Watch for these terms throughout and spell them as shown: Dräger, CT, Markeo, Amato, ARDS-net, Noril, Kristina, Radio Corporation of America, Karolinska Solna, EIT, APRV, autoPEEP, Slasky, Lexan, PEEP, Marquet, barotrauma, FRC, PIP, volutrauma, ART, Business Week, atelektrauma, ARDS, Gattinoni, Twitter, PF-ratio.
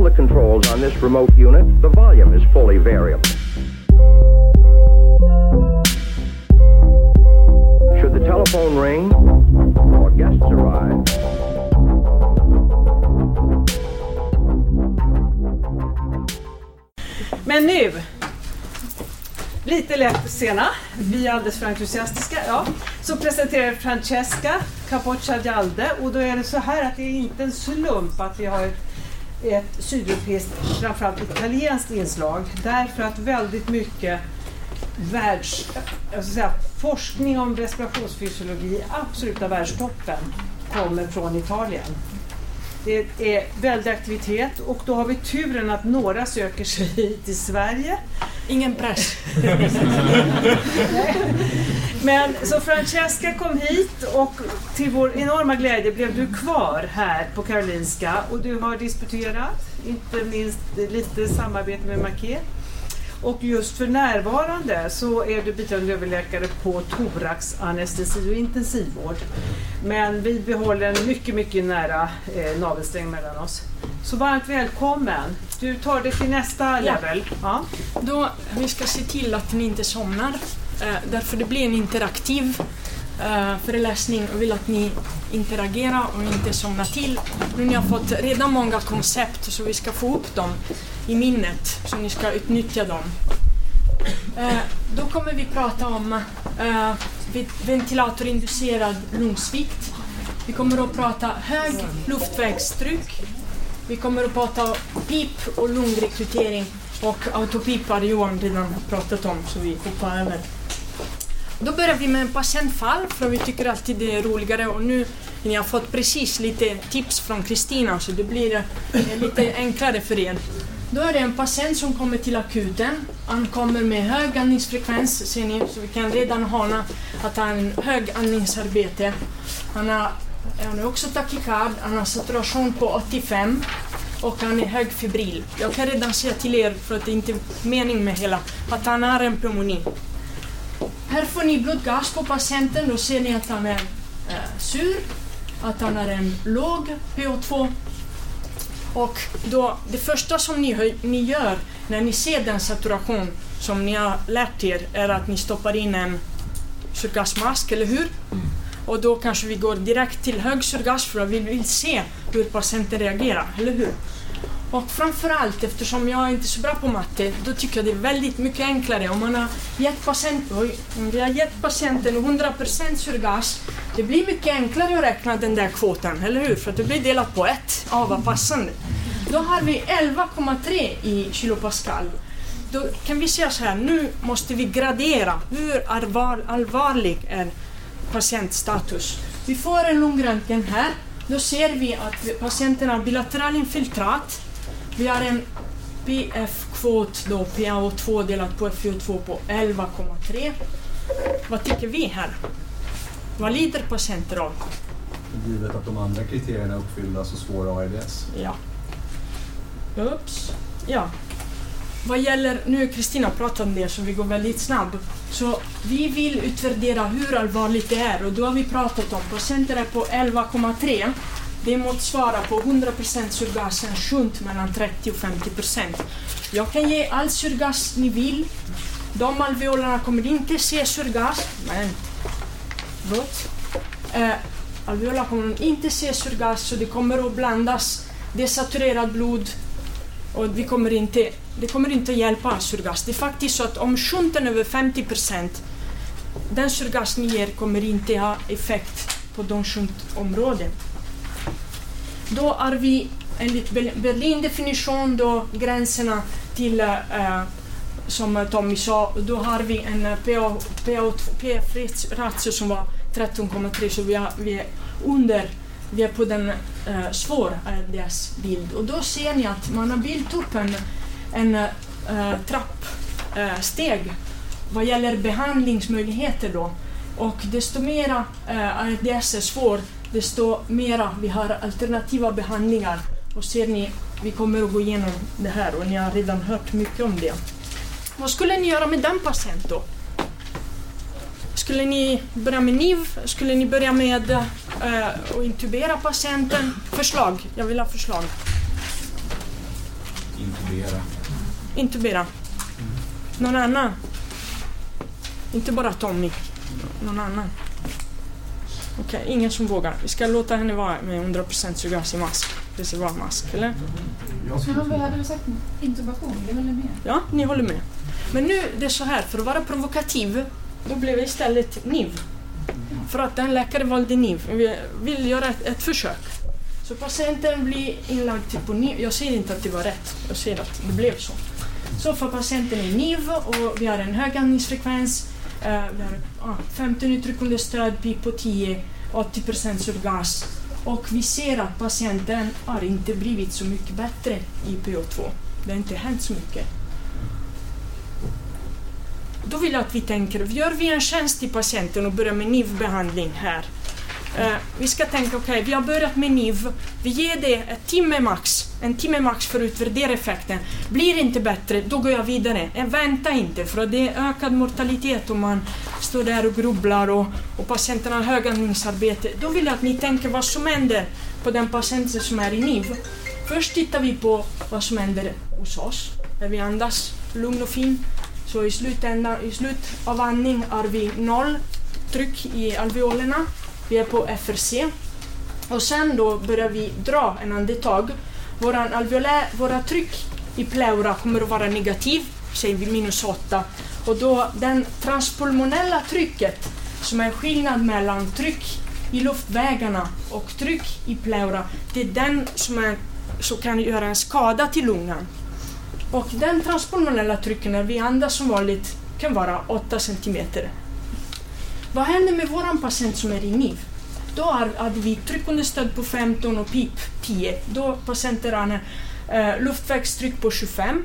all the controls on this remote unit, the volume is fully variable. Should the telephone ring or guests arrive, men nu, lite lätt sena, vi är alldeles för entusiastiska, ja. Så presenterar Francesca Campoccia Jalde, och då är det så här att det är inte en slump att vi har ett sydeuropeiskt, framförallt italienskt inslag, därför att väldigt mycket forskning om respirationsfysiologi i absoluta världstoppen kommer från Italien. Det är väldigt aktivitet, och då har vi turen att några söker sig hit i Sverige. Ingen press. Men så Francesca kom hit, och till vår enorma glädje blev du kvar här på Karolinska, och du har disputerat, inte minst lite samarbete med Marquet. Och just för närvarande så är du biträdande överläkare på thoraxanestesi och intensivvård. Men vi behåller en mycket, mycket nära navelsträng mellan oss. Så varmt välkommen. Du tar det till nästa level. Ja. Då vi ska se till att ni inte somnar. Därför det blir en interaktiv föreläsning. Jag vill att ni interagerar och inte somnar till. Nu har fått redan många koncept, så vi ska få upp dem i minnet, så ni ska utnyttja dem. Då kommer vi prata om ventilatorinducerad lungsvikt. Vi kommer att prata hög luftvägstryck. Vi kommer att prata PIP och lungrekrytering, och autoPEEP har Johan redan pratat om, så vi hoppar över. Då börjar vi med en patientfall, för vi tycker alltid det är roligare, och nu ni har fått precis lite tips från Kristina, så det blir lite enklare för er. Då är det en patient som kommer till akuten. Han kommer med hög andningsfrekvens, ser ni, så vi kan redan hana att han har en hög andningsarbete. Han är också takikard, han har saturation på 85 och han är högfibril. Jag kan redan säga till er, för att det inte är mening med hela, att han har en pneumoni. Här får ni blodgas på patienten, då ser ni att han är sur, att han har en låg PO2. Och då, det första som ni gör när ni ser den saturation som ni har lärt er är att ni stoppar in en surgasmask, eller hur? Och då kanske vi går direkt till hög surgas, för att vi vill se hur patienten reagerar, eller hur? Och framförallt, eftersom jag inte är så bra på matte, då tycker jag det är väldigt mycket enklare. Om vi har gett patienten 100% surgas, det blir mycket enklare att räkna den där kvoten, eller hur? För att det blir delat på ett avpassande. Då har vi 11,3 i kilopascal. Då kan vi säga så här, nu måste vi gradera hur allvarlig är patientstatus. Vi får en lungröntgen här. Då ser vi att patienten har bilateral infiltrat. Vi har en PF-kvot, då PAO2 delat på FIO2 på 11,3. Vad tycker vi här? Vad lider patienter av? Givet att de andra kriterierna är uppfyllda, så svår ARDS. Ja. Ups. Ja. Vad gäller, nu Kristina pratar om det, så vi går väldigt snabbt. Så vi vill utvärdera hur allvarligt det är, och då har vi pratat om patienter är på 11,3. Det motsvarar på 100% surgas, en shunt mellan 30 och 50%. Jag kan ge all surgas ni vill. De alveolarna kommer inte se surgas, men alveolarna kommer inte se surgas, så det kommer att blandas desaturerat blod, och det kommer inte hjälpa surgas. Det är faktiskt så att om sjunten över 50%, den surgas ni ger kommer inte ha effekt på de sjuntområden. Då har vi enligt Berlin definition då gränserna till som Tommy sa, då har vi en PF-ratio som var 13,3, så vi är under. Vi är på den svåra deras bild, och då ser ni att man har bildat upp en trappsteg vad gäller behandlingsmöjligheter då, och desto mera ARDS är svår, desto mera vi har alternativa behandlingar, och ser ni, vi kommer att gå igenom det här, och ni har redan hört mycket om det. Vad skulle ni göra med den patient då? Skulle ni börja med NIV? Skulle ni börja med att intubera patienten? Förslag. Jag vill ha förslag. Intubera. Intubera. Mm. Någon annan. Inte bara Tommy. Någon annan. Okej, ingen som vågar. Vi ska låta henne vara med 100% syrgasmask. Reservoarmask, eller? Men vad hade du sagt? Intubation, det håller med. Ja, ni håller med. Men nu, det är så här, för att vara provokativ, då blev det istället NIV. För att den läkare valde NIV. Vi vill göra ett försök. Så patienten blir inlagd på NIV. Jag säger inte att det var rätt. Jag säger att det blev så. Så för patienten är NIV och vi har en hög andningsfrekvens. Vi har 15 uttryck under stöd, PIP på 10, 80% syrgas. Och vi ser att patienten har inte blivit så mycket bättre i PO2. Det har inte hänt så mycket. Då vill jag att vi tänker, gör vi en tjänst till patienten och börjar med NIV-behandling här? Vi ska tänka, okej, vi har börjat med NIV. Vi ger det en timme max för att utvärdera effekten. Blir det inte bättre, då går jag vidare. Vänta inte, för det är ökad mortalitet om man står där och grubblar och patienten har hög andningsarbete. Då vill jag att ni tänker vad som händer på den patienten som är i NIV. Först tittar vi på vad som händer hos oss, när vi andas lugn och fin. Så i slutet av andning har vi 0 tryck i alveolerna. Vi är på FRC. Och sen då börjar vi dra en andetag. Våra tryck i pleura kommer att vara negativ, säger vi -8. Och då den transpulmonella trycket, som är en skillnad mellan tryck i luftvägarna och tryck i pleura, det är den som kan göra en skada till lungan. Och den transpulmonella trycken när vi andas som vanligt kan vara 8 cm. Vad händer med våran patient som är i NIV? Då hade vi tryckunderstöd på 15 och PIP 10. Då patienten har luftvägstryck på 25.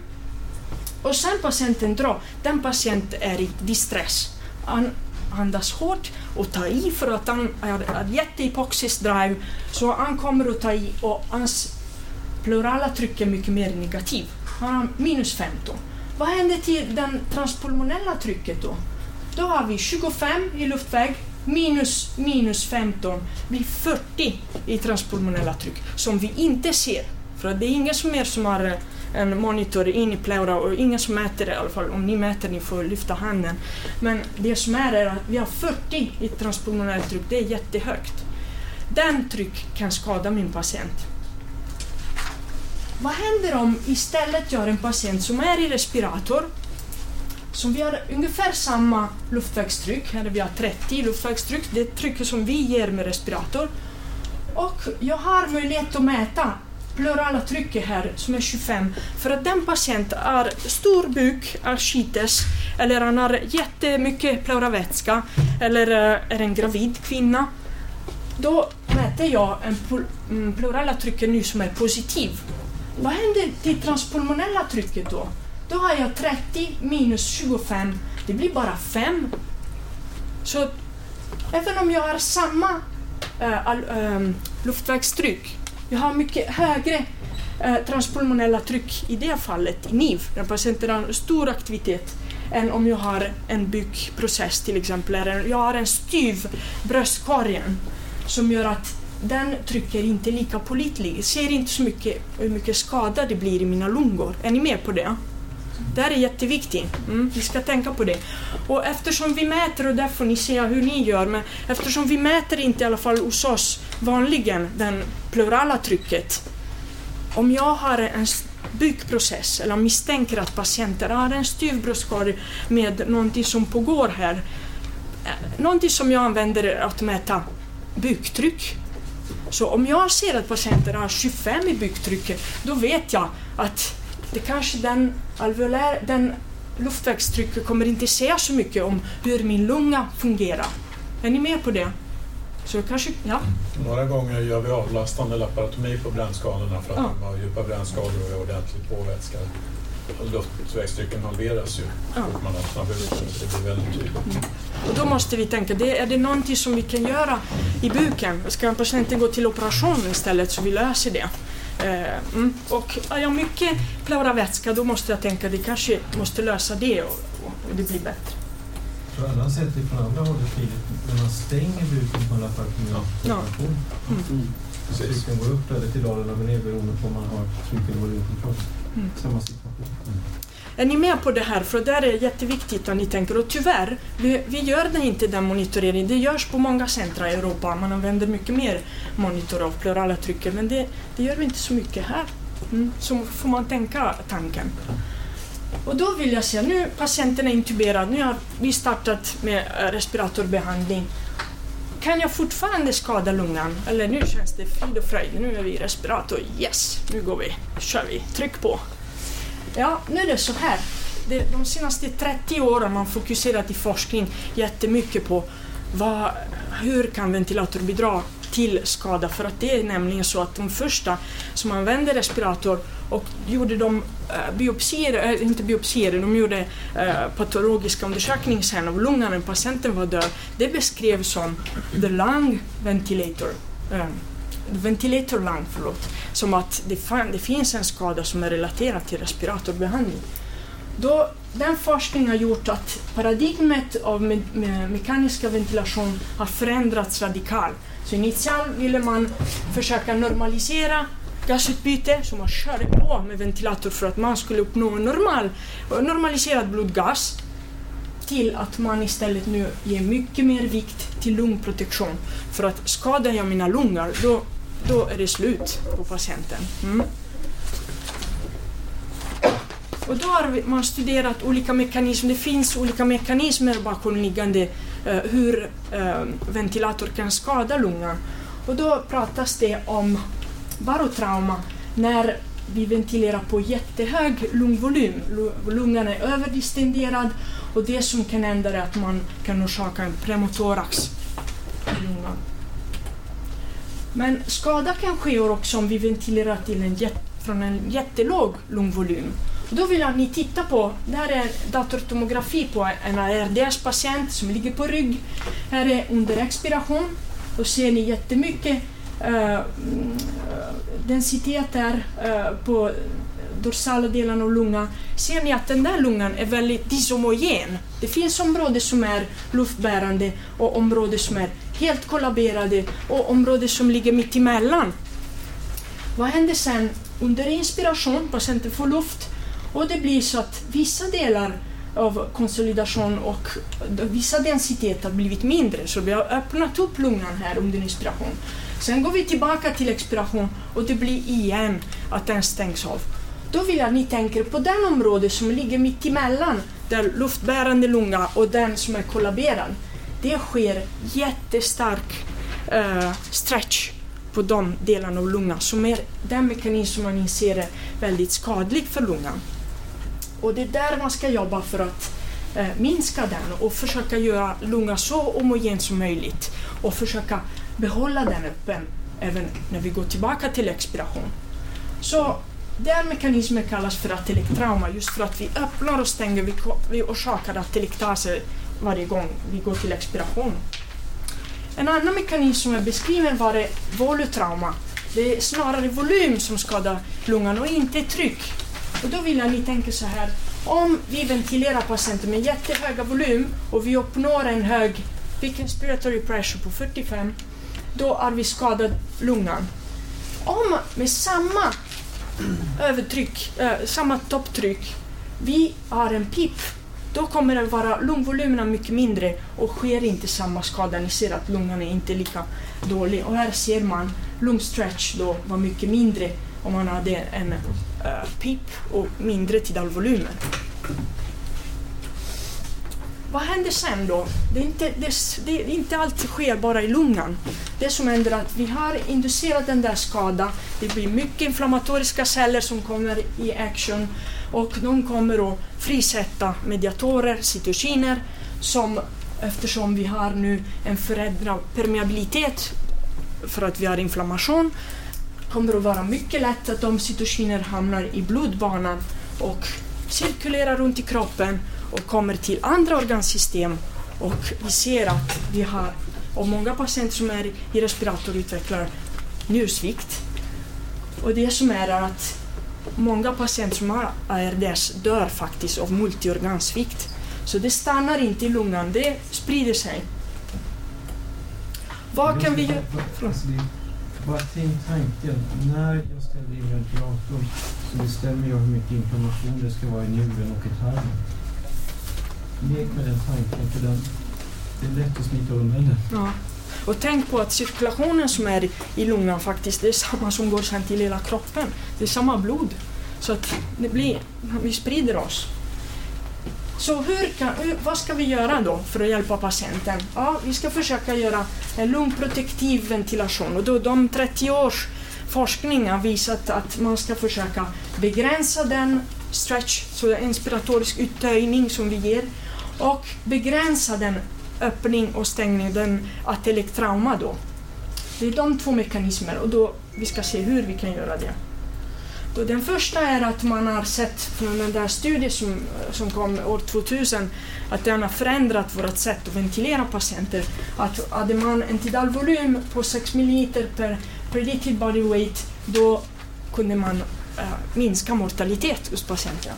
Och sen patienten drar. Den patienten är i distress. Han andas hårt och tar i för att han har jättehypoxiskt drive. Så han kommer att ta i och hans pleurala tryck är mycket mer negativ. Han har -15. Vad händer till den transpulmonella trycket då? Då har vi 25 i luftväg, minus 15 blir 40 i transpulmonella tryck, som vi inte ser. För det är ingen som har en monitor in i pleura och ingen som mäter det, i alla fall om ni mäter ni får lyfta handen. Men det som är att vi har 40 i transpulmonella tryck, det är jättehögt. Den tryck kan skada min patient. Vad händer om istället gör en patient som är i respirator, som vi har ungefär samma luftvägstryck, här vi har 30 luftvägstryck, det är trycket som vi ger med respirator. Och jag har möjlighet att mäta pleurala trycket här som är 25, för att den patienten har stor buk, ascites, eller han har jättemycket pleuravätska, eller är en gravid kvinna. Då mäter jag en pleurala trycket nu som är positiv. Vad händer till transpulmonella trycket då? Då har jag 30 minus 25. Det blir bara 5. Så även om jag har samma luftvägstryck, jag har mycket högre transpulmonella tryck i det fallet, i NIV, när patienten har stor aktivitet, än om jag har en bukprocess till exempel. Eller jag har en styv bröstkorgen som gör att den trycker inte lika pålitlig. Jag ser inte så mycket hur mycket skada det blir i mina lungor. Är ni med på det? Det här är jätteviktigt. Vi ska tänka på det. Och eftersom vi mäter, och där får ni se hur ni gör, men eftersom vi mäter inte i alla fall hos oss vanligen den pleurala trycket. Om jag har en bukprocess eller misstänker att patienter har en styv bröstkorg med någonting som pågår här. Någonting som jag använder är att mäta buktryck. Så om jag ser att patienten har 25 i buktrycket, då vet jag att det kanske den luftvägstrycket kommer inte säga så mycket om hur min lunga fungerar. Är ni med på det? Så kanske, ja. Några gånger gör vi avlastande laparotomi på brännskadorna för att de har djupa brännskador och är ordentligt påvätskade. Luftvägstrycken halveras ju. Man öppnar buken, det blir väldigt tydligt. Och då måste vi tänka, är det någonting som vi kan göra i buken? Ska en patient gå till operation istället så vi löser det? Och har jag mycket pleuravätska, då måste jag tänka att det kanske måste lösa det och det blir bättre. För alla sätt från andra hållet, när man stänger buken på alla faktorer. trycken går upp eller till raderna, men det är beroende på om man har trycken går utifrån. Samma situation. Är ni med på det här? För det där är jätteviktigt vad ni tänker. Och tyvärr, vi gör det inte den monitoreringen. Det görs på många centra i Europa. Man använder mycket mer monitor av plurala trycker. Men det gör vi inte så mycket här. Mm. Så får man tänka tanken. Och då vill jag säga, nu patienten är intuberad. Nu har vi startat med respiratorbehandling. Kan jag fortfarande skada lungan? Eller nu känns det frid och fröjd. Nu är vi i respirator. Yes, nu går vi. Kör vi. Tryck på. Ja, nu är det så här. De senaste 30 åren man fokuserat i forskning jättemycket på hur kan ventilator bidra till skada. För att det är nämligen så att de första som använde respirator och gjorde de patologiska undersökningar sen av lungan när patienten var död. Det beskrevs som the lung ventilator. Ventilatorlung, som att det finns en skada som är relaterad till respiratorbehandling. Då, den forskningen har gjort att paradigmet av mekaniska ventilation har förändrats radikalt. Så initialt ville man försöka normalisera gasutbyte, så man körde på med ventilator för att man skulle uppnå normaliserad blodgas, till att man istället nu ger mycket mer vikt till lungprotektion. För att skadar jag mina lungar, då är det slut på patienten. Mm. Och då har man studerat olika mekanismer. Det finns olika mekanismer bakomliggande hur ventilator kan skada lungan. Och då pratas det om barotrauma när vi ventilerar på jättehög lungvolym. Lungan är överdistenderad och det som kan hända är att man kan orsaka en pneumotorax i lungan. Men skada kan ske också om vi ventilerar till från en jättelåg lungvolym. Och då vill jag att ni tittar på, det här är datortomografi på en ARDS-patient som ligger på rygg. Här är under expiration. Då ser ni jättemycket densitet där på dorsala delen av lungan. Ser ni att den där lungan är väldigt dishomogen. Det finns områden som är luftbärande och områden som är helt kollaberade och områden som ligger mitt emellan. Vad händer sen? Under inspiration, patienten får luft och det blir så att vissa delar av konsolidation och vissa densitet har blivit mindre, så vi har öppnat upp lungan här under inspiration. Sen går vi tillbaka till expiration och det blir igen att den stängs av. Då vill jag att ni tänker på den område som ligger mitt emellan, där luftbärande lunga och den som är kollaberad. Det sker jättestark stretch på de delarna av lungan som är den mekanism man inser är väldigt skadlig för lungan. Och det är där man ska jobba för att minska den och försöka göra lungan så homogen som möjligt och försöka behålla den öppen även när vi går tillbaka till expiration. Så den mekanismen kallas för atelektrauma, just för att vi öppnar och stänger, vi orsakar atelektaser varje gång vi går till expiration. En annan mekanism som är beskriven var det volutrauma. Det är snarare volym som skadar lungan och inte tryck. Och då vill jag att ni tänker så här, om vi ventilerar patienten med jättehöga volym och vi uppnår en hög peak inspiratory pressure på 45, då har vi skadat lungan. Om med samma övertryck, samma topptryck, vi har en PIP, då kommer det vara lungvolymerna mycket mindre och sker inte samma skada. Ni ser att lungan är inte lika dålig. Och här ser man lungstretch då var mycket mindre om man hade en PIP och mindre tidalvolymer. Vad händer sen då? Det är inte allt sker bara i lungan. Det som händer är att vi har inducerat den där skadan. Det blir mycket inflammatoriska celler som kommer i action. Och de kommer att frisätta mediatorer, cytokiner, som eftersom vi har nu en förändrad permeabilitet för att vi har inflammation, kommer att vara mycket lätt att de cytokiner hamnar i blodbanan och cirkulerar runt i kroppen och kommer till andra organsystem, och vi ser att vi har, och många patienter som är i respirator utvecklar njursvikt. Och det som är att många patienter som har ARDS dör faktiskt av multiorgansvikt. Så det stannar inte i lungan, det sprider sig. Vad kan vi göra? Tanken, när jag ställer in ventilatorn så bestämmer jag hur mycket information det ska vara i njuren och i tarmen. Lek med den tanken, för det är lätt att smita undan den. Ja. Och tänk på att cirkulationen som är i lungan faktiskt, det är samma som går sen till hela kroppen. Det är samma blod. Så att det blir, vi sprider oss. Så vad ska vi göra då för att hjälpa patienten? Ja, vi ska försöka göra en lungprotektiv ventilation. Och då, de 30 års forskning har visat att man ska försöka begränsa den stretch, så inspiratorisk uttöjning som vi ger. Och begränsa den öppning och stängning, den atelektrauma då. Det är de två mekanismer och då vi ska se hur vi kan göra det. Då den första är att man har sett från den där studien som kom år 2000 att den har förändrat vårt sätt att ventilera patienter. Att hade man en tidal volym på 6 ml per predicted body weight, då kunde man minska mortalitet hos patienterna.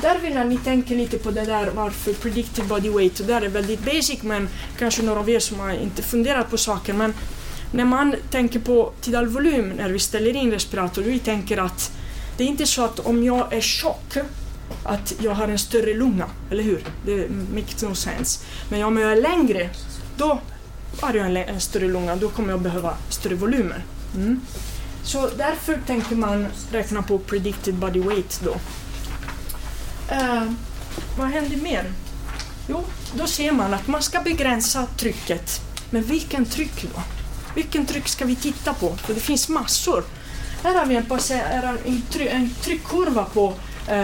Där vill jag ni tänker lite på det där varför predicted body weight, och där är väldigt basic, men kanske några av er som har inte funderat på saker, men när man tänker på tidal volym när vi ställer in respirator, vi tänker att det är inte så att om jag är tjock att jag har en större lunga, eller hur? Det makes no sense. Men om jag är längre, då har jag en större lunga, då kommer jag behöva större volymer. Mm. Så därför tänker man räkna på predicted body weight då. Vad händer mer? Jo, då ser man att man ska begränsa trycket. Men vilken tryck då? Vilken tryck ska vi titta på? För det finns massor. Här har vi en tryckkurva på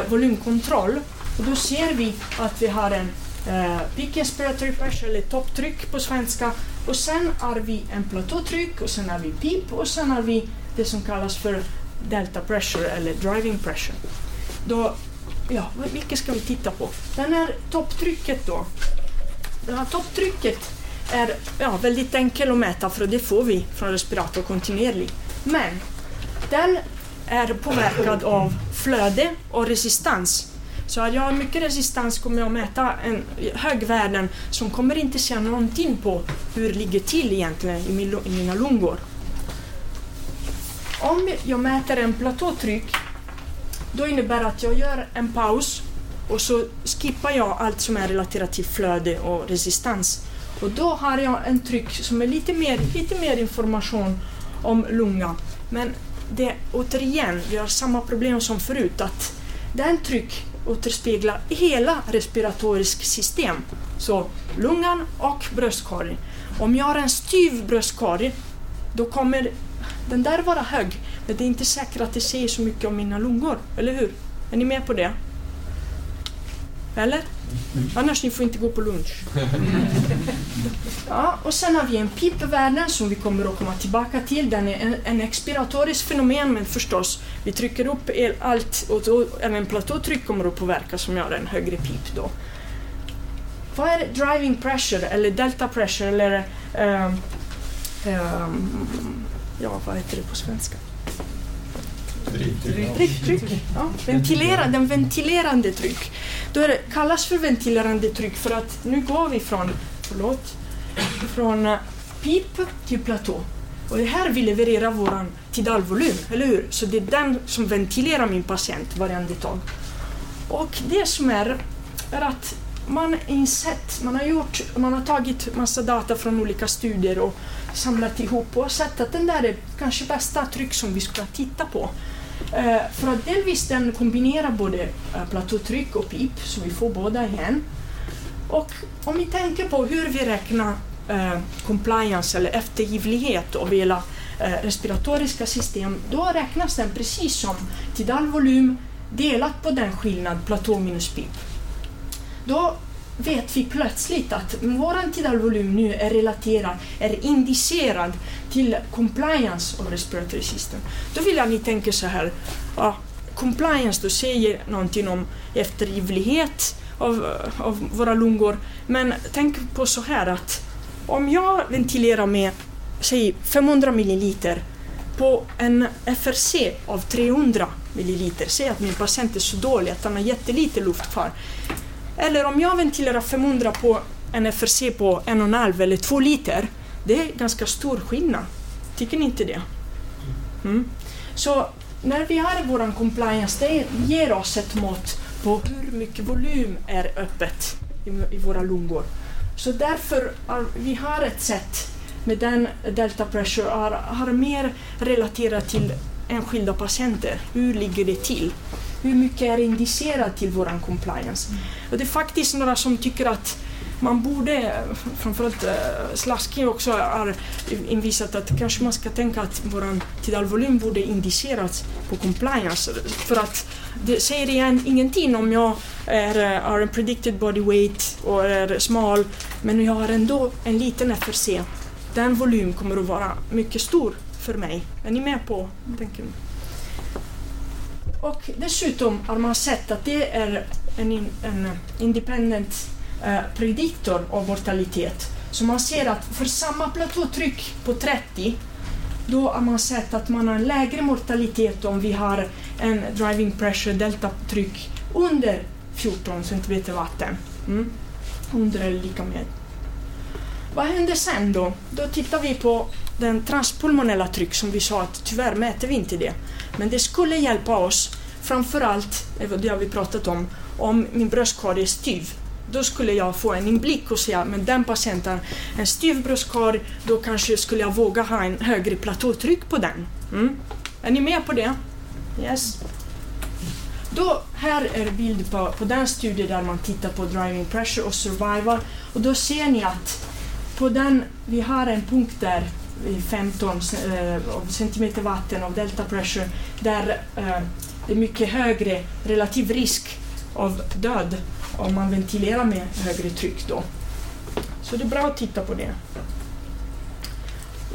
volymkontroll. Och då ser vi att vi har en peak inspiratory pressure, eller topptryck på svenska. Och sen har vi en platåtryck, och sen har vi PIP, och sen har vi det som kallas för delta pressure eller driving pressure. Då, ja, vilket ska vi titta på? Den här topptrycket då. Det här topptrycket är väldigt enkel att mäta, för det får vi från respirator kontinuerligt. Men den är påverkad av flöde och resistans. Så har jag mycket resistans kommer jag att mäta en hög värden som kommer inte se någonting på hur det ligger till egentligen i mina lungor. Om jag mäter en platåtryck, då innebär att jag gör en paus och så skippar jag allt som är relaterat till flöde och resistans. Och då har jag en tryck som är lite mer information om lunga. Men det återigen gör samma problem som förut, att den tryck återspeglar hela respiratoriskt system. Så lungan och bröstkorgen. Om jag har en styv bröstkorg, då kommer den där vara hög. Men det är inte säkert att det säger så mycket om mina lungor, eller hur? Är ni med på det? Eller? Annars ni får inte gå på lunch. Ja, och sen har vi en PEEP-värde som vi kommer att komma tillbaka till. Den är en expiratorisk fenomen, men förstås, vi trycker upp allt och då, även platåtryck kommer att påverka som gör en högre PEEP då. Vad är driving pressure eller delta pressure eller vad heter det på svenska? Tryck. Ja, den ventilerande tryck. Då kallas för ventilerande tryck för att nu går vi från PIP till platå. Och det här vi levererar våran tidalvolym, eller hur? Så det är den som ventilerar min patient varje andetag. Och det som är att man har insett, man har tagit massa data från olika studier och samlat ihop och sett att den där är kanske bästa tryck som vi ska titta på. För att delvis den kombinerar både platåtryck och PIP, så vi får båda igen. Och om vi tänker på hur vi räknar compliance eller eftergivlighet av hela respiratoriska system, då räknas den precis som tidal volym delat på den skillnad platå minus PIP. Då vet vi plötsligt att vår tidal volym nu är relaterad, är indicerad till compliance av respiratory system. Då vill jag ni tänker så här, compliance då säger någonting om eftergivlighet av våra lungor, men tänk på så här att om jag ventilerar med säg 500 ml på en FRC av 300 ml, säg att min patient är så dålig att han har jättelite luft kvar. Eller om jag ventilerar 500 på en FRC på 1,5 eller 2 liter. Det är ganska stor skillnad. Tycker ni inte det? Mm. Så när vi har vår compliance, det ger oss ett mått på hur mycket volym är öppet i våra lungor. Så därför vi har ett sätt med den delta pressure har mer relaterat till enskilda patienter. Hur ligger det till? Hur mycket är indicerat till vår compliance? Och det är faktiskt några som tycker att man borde, framförallt Slasky också har invisat att kanske man ska tänka att vår tidal volym borde indiceras på compliance. För att det säger igen ingenting om jag har en predicted body weight och är smal, men jag har ändå en liten FRC. Den volym kommer att vara mycket stor för mig. Är ni med på? Tänker jag. Och dessutom har man sett att det är en independent prediktor av mortalitet. Så man ser att för samma platåtryck på 30, då har man sett att man har en lägre mortalitet om vi har en driving pressure deltatryck under 14 cm vatten. Mm. Under eller lika med. Vad händer sen då? Då tittar vi på den transpulmonella tryck som vi sa att tyvärr mäter vi inte det. Men det skulle hjälpa oss, framförallt, det har vi pratat om min bröstkorg är styv. Då skulle jag få en inblick och säga, men den patienten en styv bröstkorg, då kanske skulle jag våga ha en högre platåtryck på den. Mm. Är ni med på det? Yes. Då här är bild på den studie där man tittar på driving pressure och survival. Och då ser ni att på den, vi har en punkt där 15 centimeter vatten av delta pressure där det är mycket högre relativ risk av död om man ventilerar med högre tryck då. Så det är bra att titta på det.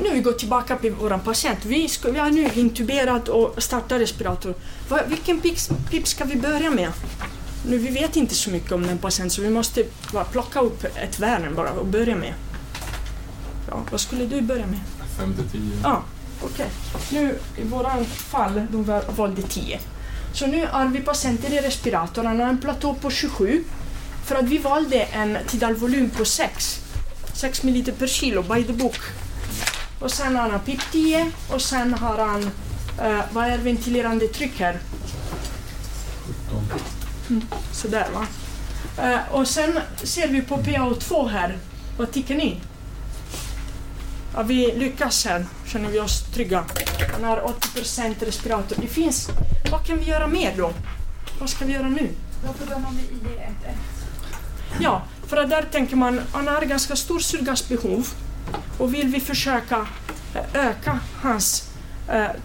Nu vi går tillbaka till vår patient. Vi har nu intuberat och startat respirator. Vilken PIP ska vi börja med? Nu vi vet inte så mycket om den patienten så vi måste bara plocka upp ett värden bara och börja med. Ja, vad skulle du börja med? 5-10. Ja, okej. Okay. Nu i våran fall de valde 10. Så nu har vi patienter i respiratorn, han har en platå på 27 för att vi valde en tidal volym på 6 ml per kilo, by the book. Och sen har han PIP 10 och sen har han, vad är ventilerande tryck här? 17. Mm, sådär va. Och sen ser vi på PAO2 här, vad tycker ni? Ja, vi lyckas här, känner vi oss trygga. Han har 80% respirator. Det finns, vad kan vi göra mer då? Vad ska vi göra nu? Varför behöver vi ID1-1? Ja, för att där tänker man, han har ganska stor syrgasbehov. Och vill vi försöka öka hans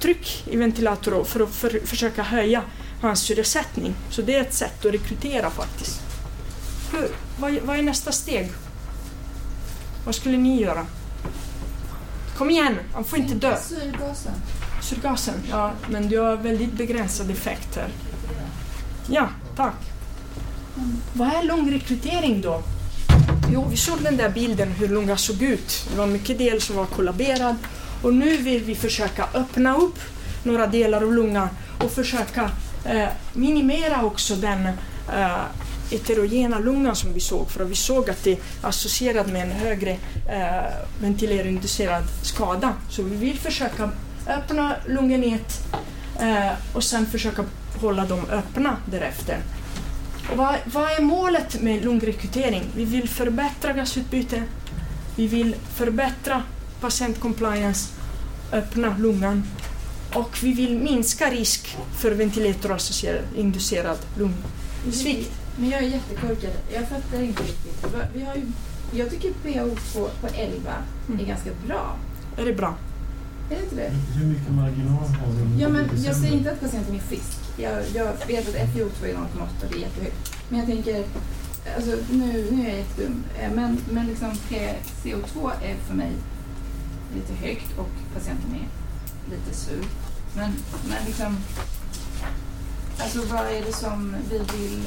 tryck i ventilatorn för att försöka höja hans syresättning. Så det är ett sätt att rekrytera faktiskt. Vad är nästa steg? Vad skulle ni göra? Kom igen, han får inte dö. Syrgasen, ja, men du har väldigt begränsade effekter. Ja, tack. Vad är lung rekrytering då? Jo, vi såg den där bilden hur lunga såg ut. Det var mycket del som var kollaberad. Och nu vill vi försöka öppna upp några delar av lungan och försöka minimera också den heterogena lungan som vi såg, för att vi såg att det är associerat med en högre ventileringsinducerad skada. Så vi vill försöka öppna lungenet och sen försöka hålla dem öppna därefter. Och vad är målet med lungrekrytering? Vi vill förbättra gasutbyte, vi vill förbättra patientcompliance, öppna lungan och vi vill minska risk för ventilator-inducerad lungsvikt. Men jag är jättekorkad. Jag fattar inte riktigt. Jag tycker PAO2 på 11 är ganska bra. Är det bra? Är det inte det? Hur mycket marginal har du? Ja, men jag säger inte att patienten är frisk. Jag vet att FIO2 är 0,8 och det är jättehögt. Men jag tänker, alltså, nu är jag jättedum. Men liksom CO2 är för mig lite högt och patienten är lite sur. Men liksom, alltså vad är det som vi vill...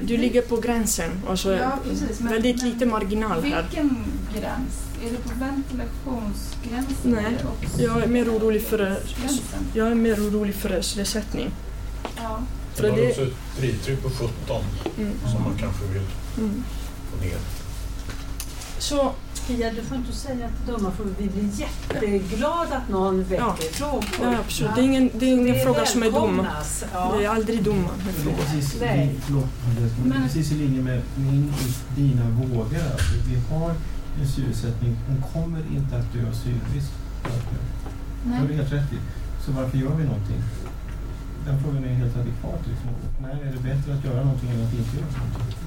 Du ligger på gränsen, alltså ja, precis, väldigt lite marginal vilken här. Vilken gräns? Är det på ventilationsgränsen? Nej, jag är mer orolig för syresättning. Ja. För det är också ett fritryck på 17 som man kanske vill få ner. Så Pia, du får inte säga att dumma, för vi blir jätteglada att någon väcker frågor. Ja, absolut. Det är ingen fråga som är dum. Ja. Det är aldrig dumma. Precis i linje med dina vågor. Vi har en syresättning. Hon kommer inte att dö av syrebrist. Det har du helt rätt i. Så varför gör vi någonting? Den frågan är helt adekvat. Liksom. Nej, är det bättre att göra någonting än att inte göra någonting?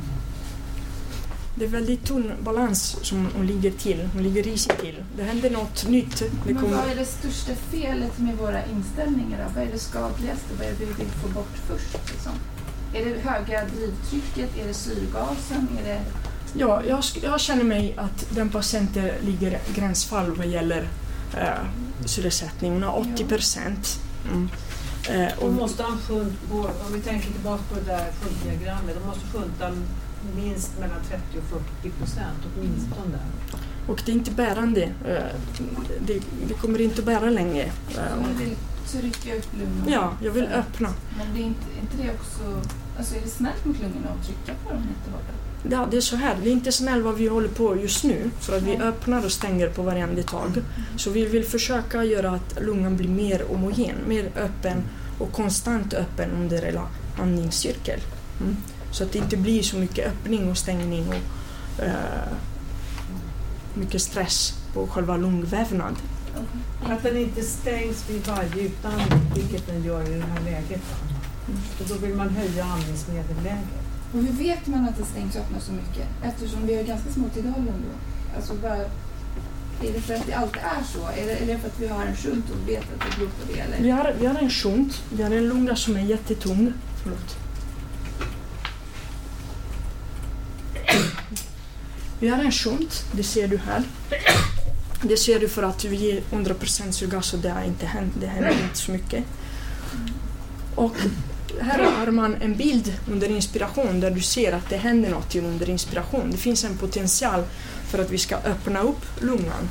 Det är väldigt tunn balans som hon ligger till. Hon ligger risigt till. Det händer något nytt. Men vad är det största felet med våra inställningar då? Vad är det skadligaste? Vad är det vi vill få bort först? Liksom? Är det höga drivtrycket? Är det syrgasen? Är det... Ja, jag känner mig att den patienten ligger gränsfall vad gäller syresättningen. 80%. Mm. Och måste han om vi tänker tillbaka på det där sjunkdiagrammet, då måste sjunta minst mellan 30% och 40% åtminstone. Och det är inte bärande. Det kommer inte bära länge. Du vill trycka ut lungorna? Ja, jag vill öppna. Men det är inte det också... Alltså är det snällt mot lungorna att trycka på dem lite hårdare? Ja, det är så här. Det är inte snällt vad vi håller på just nu. För att vi öppnar och stänger på varje tag. Så vi vill försöka göra att lungan blir mer homogen, mer öppen och konstant öppen under hela andningscirkel. Mm. Så att det inte blir så mycket öppning och stängning och mycket stress på själva lungvävnad. Okay. Att den inte stängs vid varje utandning, vilket den gör i det här läget. Och då vill man höja andningsmedelläget. Och hur vet man att det stängs öppna så mycket? Eftersom vi har ganska små tidhåll ändå. Alltså bara, är det för att det alltid är så? Eller för att vi har en shunt och vet att det beror på det? Eller? Vi har en shunt. Vi har en lunga som är jättetung. Förlåt. Vi har en shunt, det ser du här. Det ser du för att vi ger 100% syrgas och det har inte hänt. Det händer inte så mycket. Och här har man en bild under inspiration där du ser att det händer något under inspiration. Det finns en potential för att vi ska öppna upp lungan.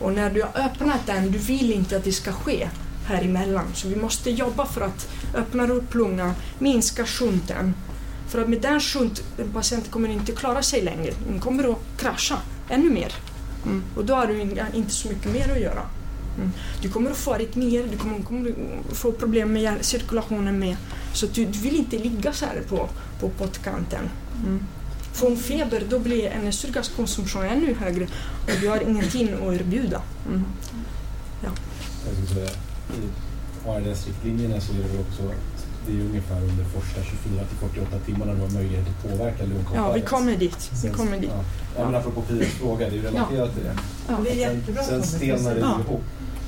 Och när du har öppnat den, du vill inte att det ska ske här emellan. Så vi måste jobba för att öppna upp lungan, minska shunten. För att med den shunt, patienten kommer inte klara sig längre. Den kommer att krascha ännu mer. Mm. Och då har du inte så mycket mer att göra. Mm. Du kommer att få aritmier, du kommer att få problem med cirkulationen med. Så du vill inte ligga så här på pottkanten. Mm. Från feber, då blir en syrgaskonsumtion ännu högre. Och du har ingenting att erbjuda. Mm. Ja. Jag skulle säga, i ARDS-riktlinjerna så är det också... Det är ungefär under första 24-48 timmarna du har möjlighet att påverka lungkomparens. Ja, vi kommer dit. Ja, men apropå Pias fråga, det är ju relaterat till det. Ja, det är jättebra. Sen stelnar det ihop.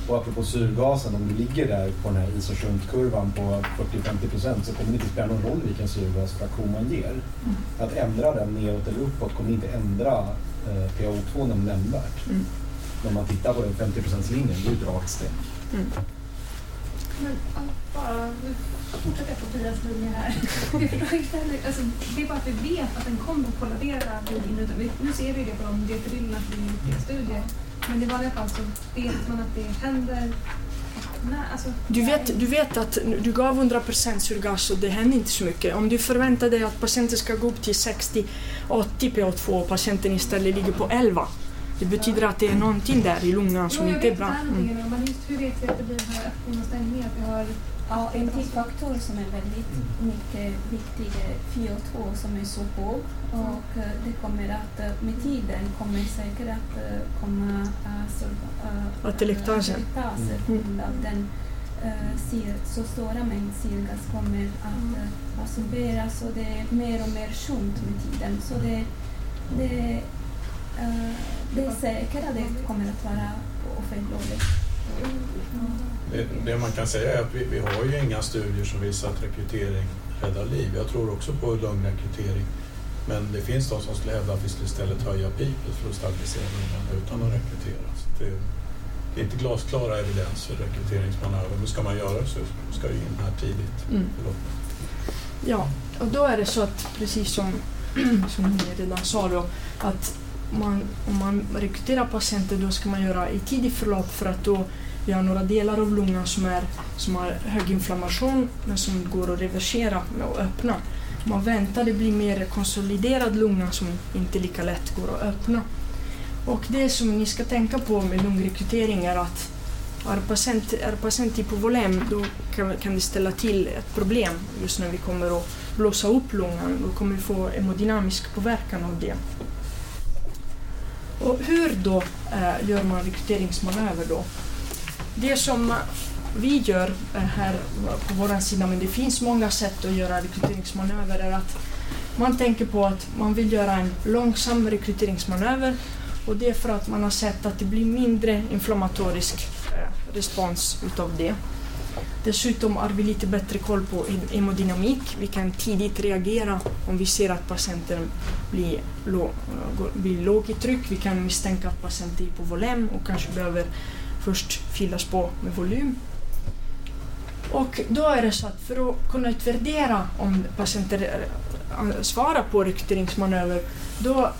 Och apropå syrgasen, om du ligger där på den här isoshuntkurvan på 40-50% så kommer det inte spela någon roll vilken syrgasfraktion man ger. Mm. Att ändra den neråt eller uppåt kommer inte ändra PAO2 nämnvärt. Mm. När man tittar på den 50%-linjen, det är ju ett rakt steg. Mm. Men bara fortsätta på Pias linje här. Alltså, det är bara att vi vet att den kommer att kollabera vid inuti. Nu ser vi det på de diateryllerna i studier. Men det var i alla fall så vet man att det händer. Nej, alltså, du vet att du gav 100% syrgas och det händer inte så mycket. Om du förväntar dig att patienten ska gå upp till 60-80 PA2 och patienten istället ligger på 11. Det betyder att det är någonting där i lungan som inte är bra. Men just hur vet vi att det blir den här öppningen och stängningen? Att vi har en till faktor som är väldigt mycket viktig är FIO2 som är så hård. Och det kommer att med tiden kommer säkert att komma att elektaser av den så stora mängd syrgas kommer att absorberas och det är mer och mer sjunt med tiden. Så det är säkert att det kommer att vara offentligt. Det man kan säga är att vi har ju inga studier som visar att rekrytering räddar liv. Jag tror också på lungrekrytering. Men det finns de som skulle hävda att vi skulle istället höja pipet för att stabilisera lungan utan att rekrytera. Så det är inte glasklara evidens för rekryteringsmanöver. Men ska man göra så ska det in här tidigt. Mm. Ja, och då är det så att precis som ni redan sa då, att om man rekryterar patienter då ska man göra i tidigt förlopp för att då vi har några delar av lungan som har hög inflammation men som går att reversera och öppna. Man väntar, det blir mer konsoliderad lunga som inte lika lätt går att öppna. Och det som ni ska tänka på med lungrekrytering är att är patient i på volym, då kan det ställa till ett problem just när vi kommer att blåsa upp lungan. Då kommer vi få hemodynamisk påverkan av det. Och hur då gör man rekryteringsmanöver då? Det som vi gör här på vår sida, men det finns många sätt att göra rekryteringsmanöver, är att man tänker på att man vill göra en långsam rekryteringsmanöver, och det är för att man har sett att det blir mindre inflammatorisk respons utav det. Dessutom har vi lite bättre koll på hemodynamik. Vi kan tidigt reagera om vi ser att patienten blir låg i tryck. Vi kan misstänka att patienten är på volym och kanske behöver först fyllas på med volym. Och då är det så att för att kunna utvärdera om patienter svarar på rekryteringsmanöver, då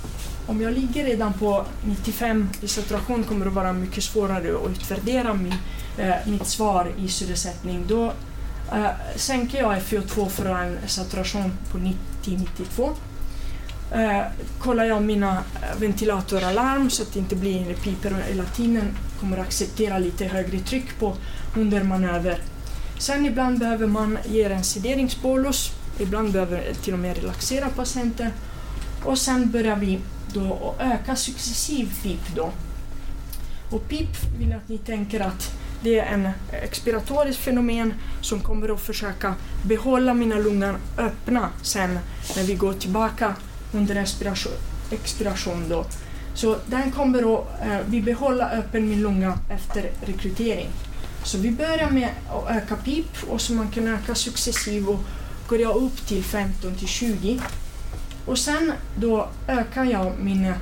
om jag ligger redan på 95 i saturation kommer det vara mycket svårare att utvärdera mitt svar i syresättning. Då sänker jag FIO2 för en saturation på 90-92. Kollar jag mina ventilatoralarm så att det inte blir inre piper, och latinen kommer acceptera lite högre tryck på under manöver. Sen ibland behöver man ge en sederingsbolus, ibland behöver till och med relaxera patienten, och sen börjar vi då öka successiv PIP då. Och PIP vill att ni tänker att det är en expiratoriskt fenomen som kommer att försöka behålla mina lungan öppna sen när vi går tillbaka under expiration då. Så den kommer att vi behålla öppen min lunga efter rekrytering. Så vi börjar med att öka PIP, och så man kan öka successivt och går jag upp till 15-20. Och sen då ökar jag min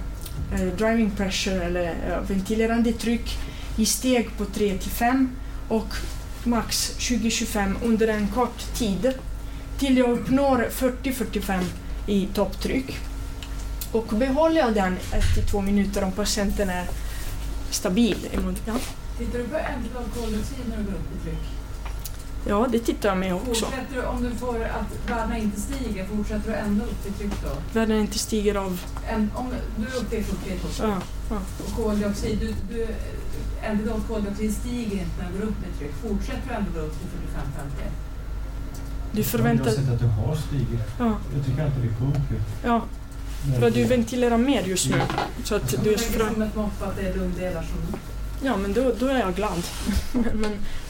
driving pressure eller ventilerande tryck i steg på 3-5 och max 20-25 under en kort tid till jag uppnår 40-45 i topptryck. Och behåller jag den efter 2 minuter om patienten är stabil. Tittar du på ändå av koldioxid när du går upp i tryck? Ja, det tittar jag med också. Fortsätter du, om du får att värdena inte stiger, fortsätter du ändå upp till tryck då? Värdena inte stiger av? Om du är upp till 40 också. Ja, ja. Och koldioxid, du ändå av koldioxid stiger inte när du går upp med tryck. Fortsätter du ändå upp till 45-50? Du förväntar... Jag har sett att du har stigit. Ja. Jag tycker alltid det sjunker. Ja. För att du ventilerar mer just nu. Så att du är som ett mått att det är lungdelar som... Ja, men då är jag glad.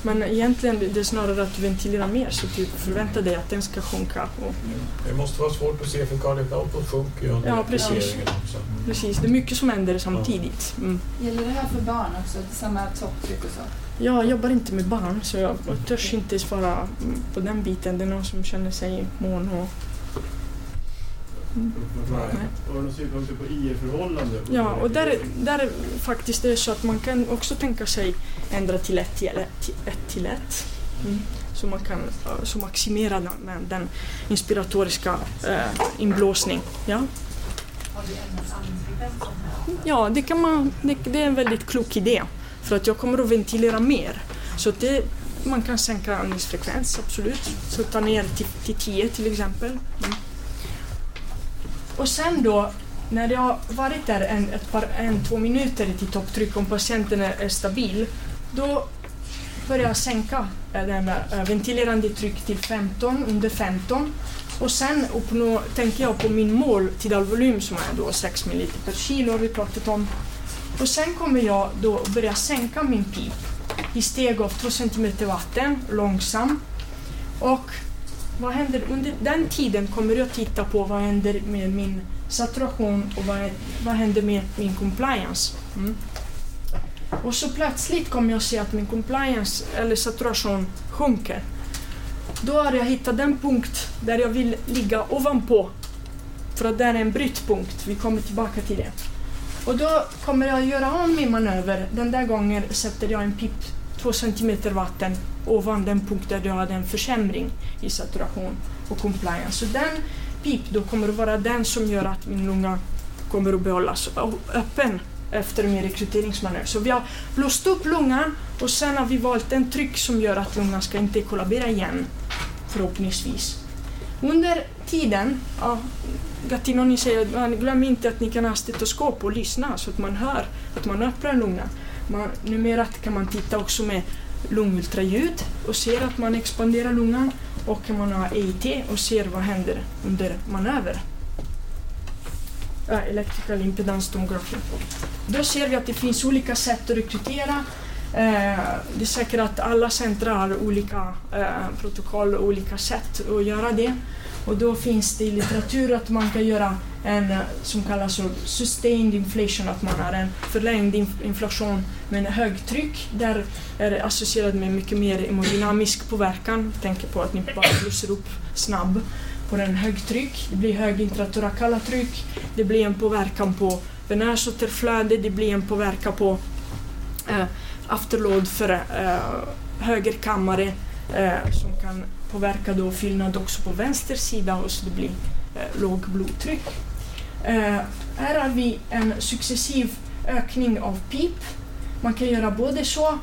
men egentligen det är snarare att du ventilerar mer, så du förväntar dig att den ska sjunka. Och... Det måste vara svårt att se, för kardiotoppet sjunker ju. Ja, precis. Också. Precis, det är mycket som händer samtidigt. Mm. Gäller det här för barn också? Samma topptryck och så? Jag jobbar inte med barn, så jag törs inte svara på den biten. Det är någon som känner sig mån och... Mm. Har du synpunkter på IR-förhållande? Ja, och där faktiskt är det så att man kan också tänka sig ändra till 1:1. Mm. Så man kan så maximera den inspiratoriska inblåsning. Ja. Ja, det kan man. Det är en väldigt klok idé, för att jag kommer att ventilera mer. Så det man kan sänka andningsfrekvens, absolut. Så ta ner till 10 till exempel. Mm. Och sen då, när jag har varit där två minuter till topptryck, om patienten är stabil, då börjar jag sänka den ventilerande tryck till 15, under 15. Och sen tänker jag på min mål tidalvolym som är då 6 ml per kilo vi pratat om. Och sen kommer jag då börja sänka min PIP i steg av 2 cm vatten, långsam. Och vad händer under den tiden kommer jag titta på vad händer med min saturation och vad händer med min compliance. Mm. Och så plötsligt kommer jag se att min compliance eller saturation sjunker. Då har jag hittat den punkt där jag vill ligga ovanpå, för att det är en brytpunkt. Vi kommer tillbaka till det. Och då kommer jag göra om min manöver. Den där gången sätter jag en PIP 2 cm vatten ovan den punkt där jag hade en försämring i saturation och compliance. Så den PIP då kommer att vara den som gör att min lunga kommer att behållas öppen efter min rekryteringsmanöver. Så vi har blåst upp lungan, och sen har vi valt en tryck som gör att lungan ska inte kollabera igen, förhoppningsvis. Under tiden, ja, Gattinoni säger att man glöm inte att ni kan ha stetoskop och lyssna så att man hör att man öppnar lungan. Numera kan man titta också med lungultraljud och ser att man expanderar lungan, och kan man ha EIT och ser vad händer under manöver. Ja, electrical impedance tomography. Då ser vi att det finns olika sätt att rekrytera. Det är säkert att alla centra har olika protokoll och olika sätt att göra det. Och då finns det i litteratur att man kan göra en som kallas sustained inflation, att man har en förlängd inflation med en högtryck där är det associerat med mycket mer hemodynamisk påverkan. Tänk på att ni bara blåser upp snabb på den högtryck. Det blir hög intratorakala tryck, det blir en påverkan på venösåterflöde, det blir en påverkan på afterload för högerkammare som kan påverka då fyllnad också på vänster sida, och så det blir låg blodtryck. Här har vi en successiv ökning av PIP. Man kan göra både så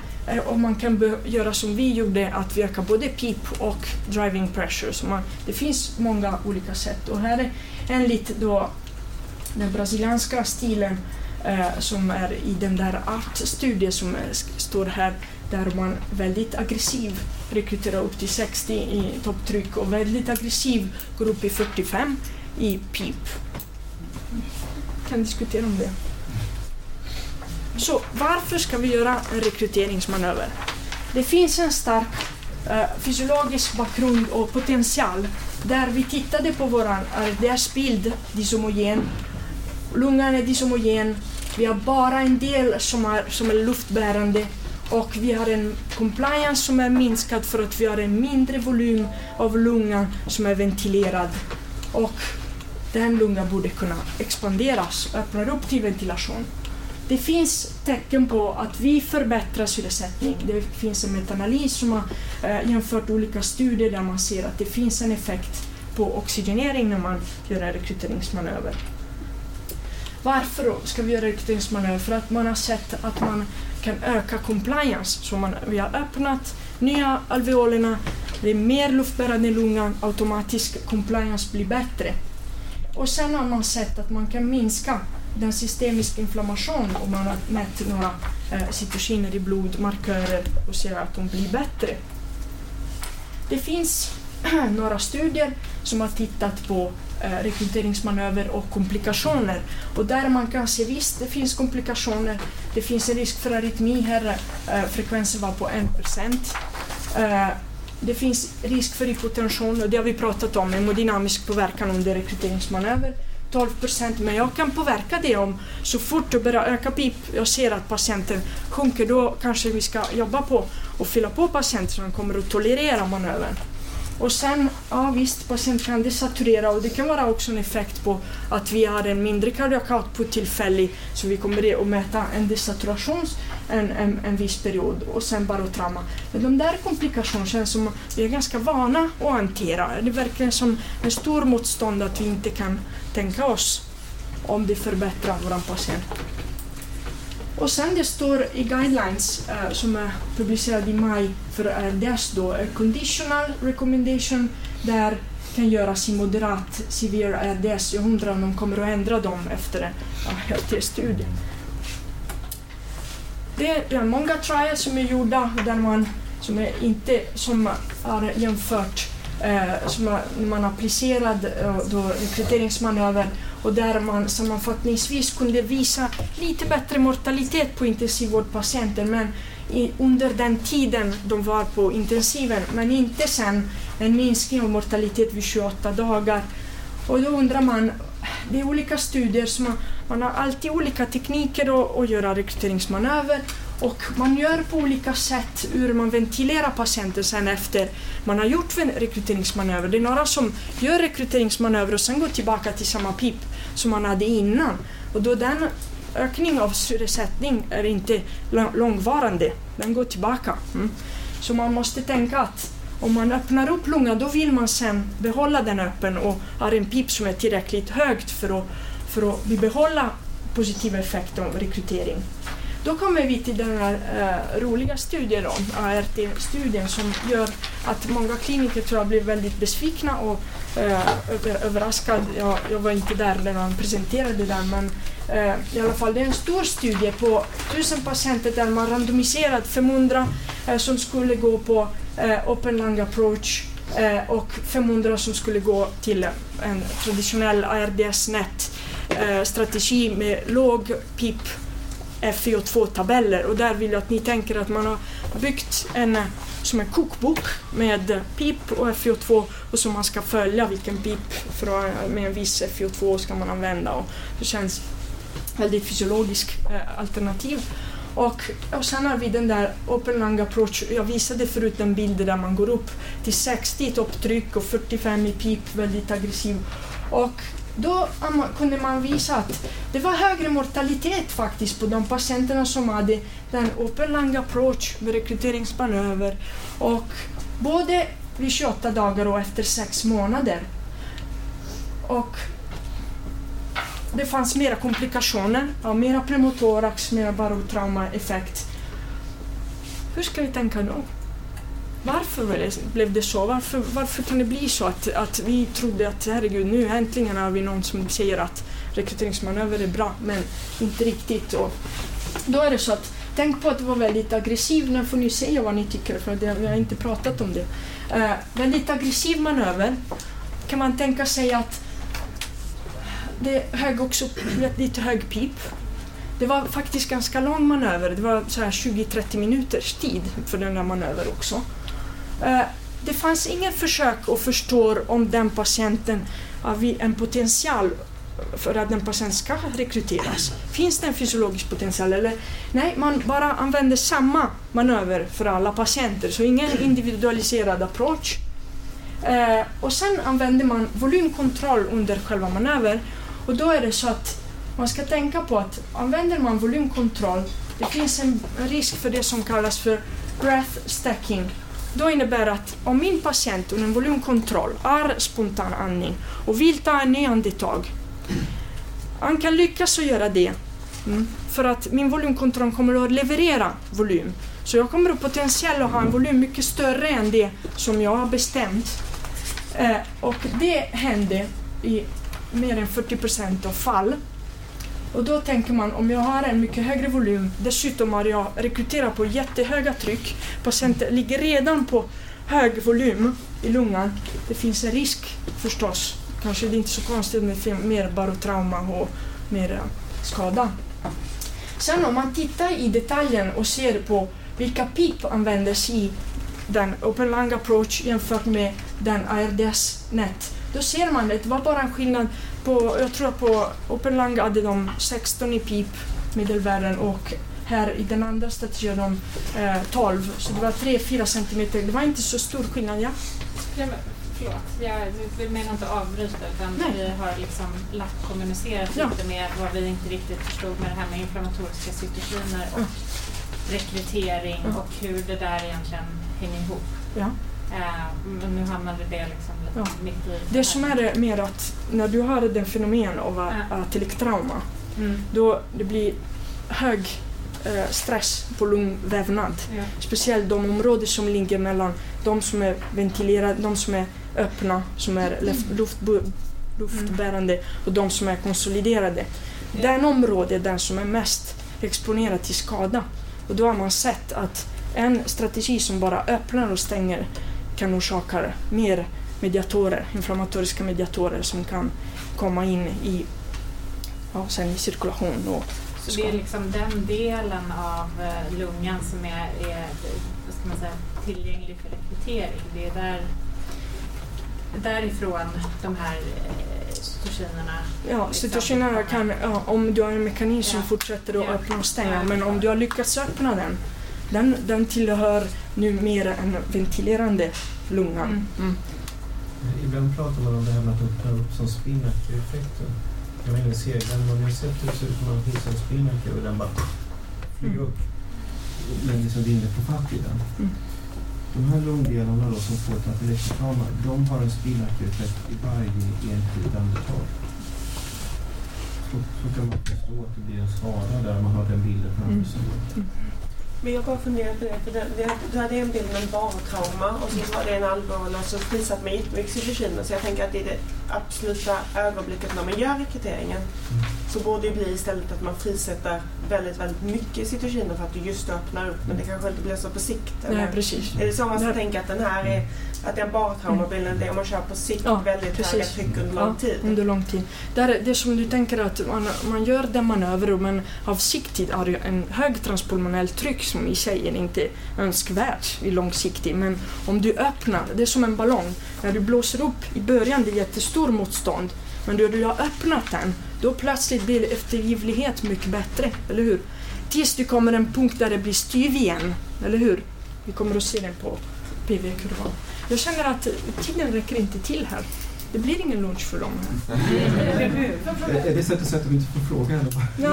och man kan göra som vi gjorde, att vi ökar både PEEP och driving pressure. Så det finns många olika sätt, och här är enligt då den brasilianska stilen som är i den där ART-studien som står här, där man väldigt aggressiv rekryterar upp till 60 i topptryck och väldigt aggressiv går upp i 45 i PEEP. Kan diskutera om det. Så varför ska vi göra en rekryteringsmanöver? Det finns en stark fysiologisk bakgrund och potential. Där vi tittade på våran ARDS-bild, dishomogen. Lungan är dishomogen. Vi har bara en del som är luftbärande. Och vi har en compliance som är minskad för att vi har en mindre volym av lungan som är ventilerad. Och den lungan borde kunna expanderas, öppnar upp till ventilation. Det finns tecken på att vi förbättrar syresättning. Det finns en metanalys som har jämfört olika studier där man ser att det finns en effekt på oxygenering när man gör en rekryteringsmanöver. Varför då ska vi göra rekryteringsmanöver? För att man har sett att man kan öka compliance. Så vi har öppnat nya alveolerna, det är mer luftbärande lungan, automatisk compliance blir bättre. Och sen har man sett att man kan minska den systemiska inflammation, om man har mätt några cytokiner i blod, markörer, och ser att de blir bättre. Det finns några studier som har tittat på rekryteringsmanöver och komplikationer, och där man kan se visst det finns komplikationer, det finns en risk för arytmi, här frekvensen var på 1%. Det finns risk för hypotension, och det har vi pratat om, hemodynamisk påverkan under rekryteringsmanöver. 12%, men jag kan påverka det om så fort jag börjar öka PIP, jag ser att patienten sjunker, då kanske vi ska jobba på och fylla på patienten så han kommer att tolerera manövern. Och sen, ja visst, patienten kan desaturera, och det kan vara också en effekt på att vi har en mindre cardiac output tillfällig, så vi kommer att mäta en desaturation en viss period och sen barotrauma. Men de där komplikationerna känns som vi är ganska vana att hantera. Det verkar som en stor motstånd att vi inte kan tänka oss om det förbättrar våran patient. Och sen det står i guidelines som är publicerad i maj för ARDS då, a conditional recommendation, där kan göras i moderat severe ARDS. Jag undrar om de kommer att ändra dem efter ART-studien. Det är många trials som är gjorda där man har jämfört man applicerad rekryteringsmanöver, och där man sammanfattningsvis kunde visa lite bättre mortalitet på intensivvårdpatienter, men under den tiden de var på intensiven, men inte sen en minskning av mortalitet vid 28 dagar. Och då undrar man, det är olika studier som man har alltid olika tekniker att göra rekryteringsmanöver, och man gör på olika sätt hur man ventilerar patienten sen efter man har gjort en rekryteringsmanöver. Det är några som gör rekryteringsmanöver och sen går tillbaka till samma PIP som man hade innan. Och då den ökning av syresättning är inte långvarande, den går tillbaka. Så man måste tänka att om man öppnar upp lungan, då vill man sen behålla den öppen och har en PIP som är tillräckligt högt för att behålla positiva effekter av rekrytering. Då kommer vi till den här roliga studien, ART-studien, som gör att många kliniker tror jag blir väldigt besvikna och överraskad. Jag var inte där när man presenterade den, men i alla fall det är en stor studie på 1000 patienter där man randomiserat 500 som skulle gå på open lung approach och 500 som skulle gå till en traditionell ARDS-net strategi med låg PIP FIO2-tabeller, och där vill jag att ni tänker att man har byggt en som en kokbok med PIP och FIO2, och så man ska följa vilken PIP med en viss FIO2 ska man använda, och det känns väldigt fysiologiskt alternativ. Och sen har vi den där open lung approach, jag visade förut en bild där man går upp till 60 i topptryck och 45 i PIP, väldigt aggressiv, och då kunde man visa att det var högre mortalitet faktiskt på de patienterna som hade den open lung approach med rekryteringsmanöver, och både vid 28 dagar och efter 6 månader. Och det fanns mera komplikationer, mera pneumotorax, mera barotraumaeffekt. Hur ska vi tänka då? Varför blev det så? Varför kan det bli så att vi trodde att herregud, nu äntligen har vi någon som säger att rekryteringsmanöver är bra, men inte riktigt. Och då är det så att tänk på att det var väldigt aggressiv, nu får ni säga vad ni tycker för vi har inte pratat om det. Väldigt aggressiv manöver kan man tänka sig att det hög också lite hög PIP. Det var faktiskt ganska lång manöver, det var så här 20-30 minuters tid för den här manövern också. Det fanns ingen försök att förstå om den patienten har en potential för att den patienten ska rekryteras. Finns det en fysiologisk potential eller? Nej, man bara använder samma manöver för alla patienter, så ingen individualiserad approach. Och sen använder man volymkontroll under själva manövern, och då är det så att man ska tänka på att använder man volymkontroll, det finns en risk för det som kallas för breath stacking. Då innebär att om min patient under en volymkontroll är spontan andning och vill ta en ny andetag, han kan lyckas att göra det för att min volymkontroll kommer att leverera volym. Så jag kommer att potentiellt ha en volym mycket större än det som jag har bestämt. Och det hände i mer än 40% av fall. Och då tänker man, om jag har en mycket högre volym, dessutom har jag rekryterat på jättehöga tryck, patienten ligger redan på hög volym i lungan, det finns en risk förstås. Kanske det är inte så konstigt med mer barotrauma och mer skada. Sen om man tittar i detaljen och ser på vilka PEEP användes i den open lung approach jämfört med den ARDS-net, då ser man att det var bara en skillnad på, jag tror på open lung hade de 16 i PEEP medelvärden, och här i den andra strategin de 12, så det var 3-4 centimeter, det var inte så stor skillnad. Ja? Nej, men, förlåt, vi menar inte avbryta, utan vi har liksom lappkommunicerat lite med vad vi inte riktigt förstod med det här med inflammatoriska cytokiner och rekrytering och hur det där egentligen hänger ihop. Ja. Men nu hamnade det liksom mitt i det som är mer att när du har den fenomen av atelektrauma, då det blir hög stress på lungvävnad, speciellt de områden som ligger mellan de som är ventilerade, de som är öppna, som är luftbärande och de som är konsoliderade. Den område är den som är mest exponerad till skada, och då har man sett att en strategi som bara öppnar och stänger kan orsaka mer mediatorer, inflammatoriska mediatorer som kan komma in i, sen i cirkulation. Och så det är liksom den delen av lungan som är ska man säga, tillgänglig för rekrytering. Det är därifrån de här cytokinerna. Ja, cytokinerna kan, om du har en mekanism fortsätter att öppna och stänga, men om du har lyckats öppna den tillhör nu mer en ventilerande lungan. Ibland pratar man om det här med att öppna upp som spinnaker-effekten. Jag menar, om jag sätter ut så ut man finns en spinnaker och den bara flyger upp. Men liksom det är inne på fattigen. De här lungdelarna då som får ett elektrotrauma, de har en spinnaker-effekt i varje enskild andetag. så kan man förstå att det blir en skada där man har den bilden framför sig. Men jag bara funderar på det, för du hade en bild med en barntrauma och så var det en allvarlig och så visade mig jättemycket bekymmer. Så jag tänker att det är det absoluta ögonblicket när man gör rekryteringen så borde det bli istället att man frisätter väldigt, väldigt mycket cytokiner för att du just öppnar upp, men det kanske inte blir så på sikt. Eller? Nej, precis. Är det så man ska tänka att den här är, att den barntraumabilden det är om man kör på sikt väldigt höga tryck under lång tid? Under lång tid. Det som du tänker att man gör den manöver men avsiktligt har ju en hög transpulmonell tryck som i sig är inte önskvärt i långsiktigt, men om du öppnar, det är som en ballong, när du blåser upp i början det är jättestor motstånd, men när du har öppnat den då plötsligt blir eftergivlighet mycket bättre, eller hur? Tills du kommer en punkt där det blir styv igen, eller hur? Vi kommer att se den på PV-kurvan. Jag känner att tiden räcker inte till här. Det blir ingen lunch för dem här. Det är sättet så att de inte får fråga. Ja,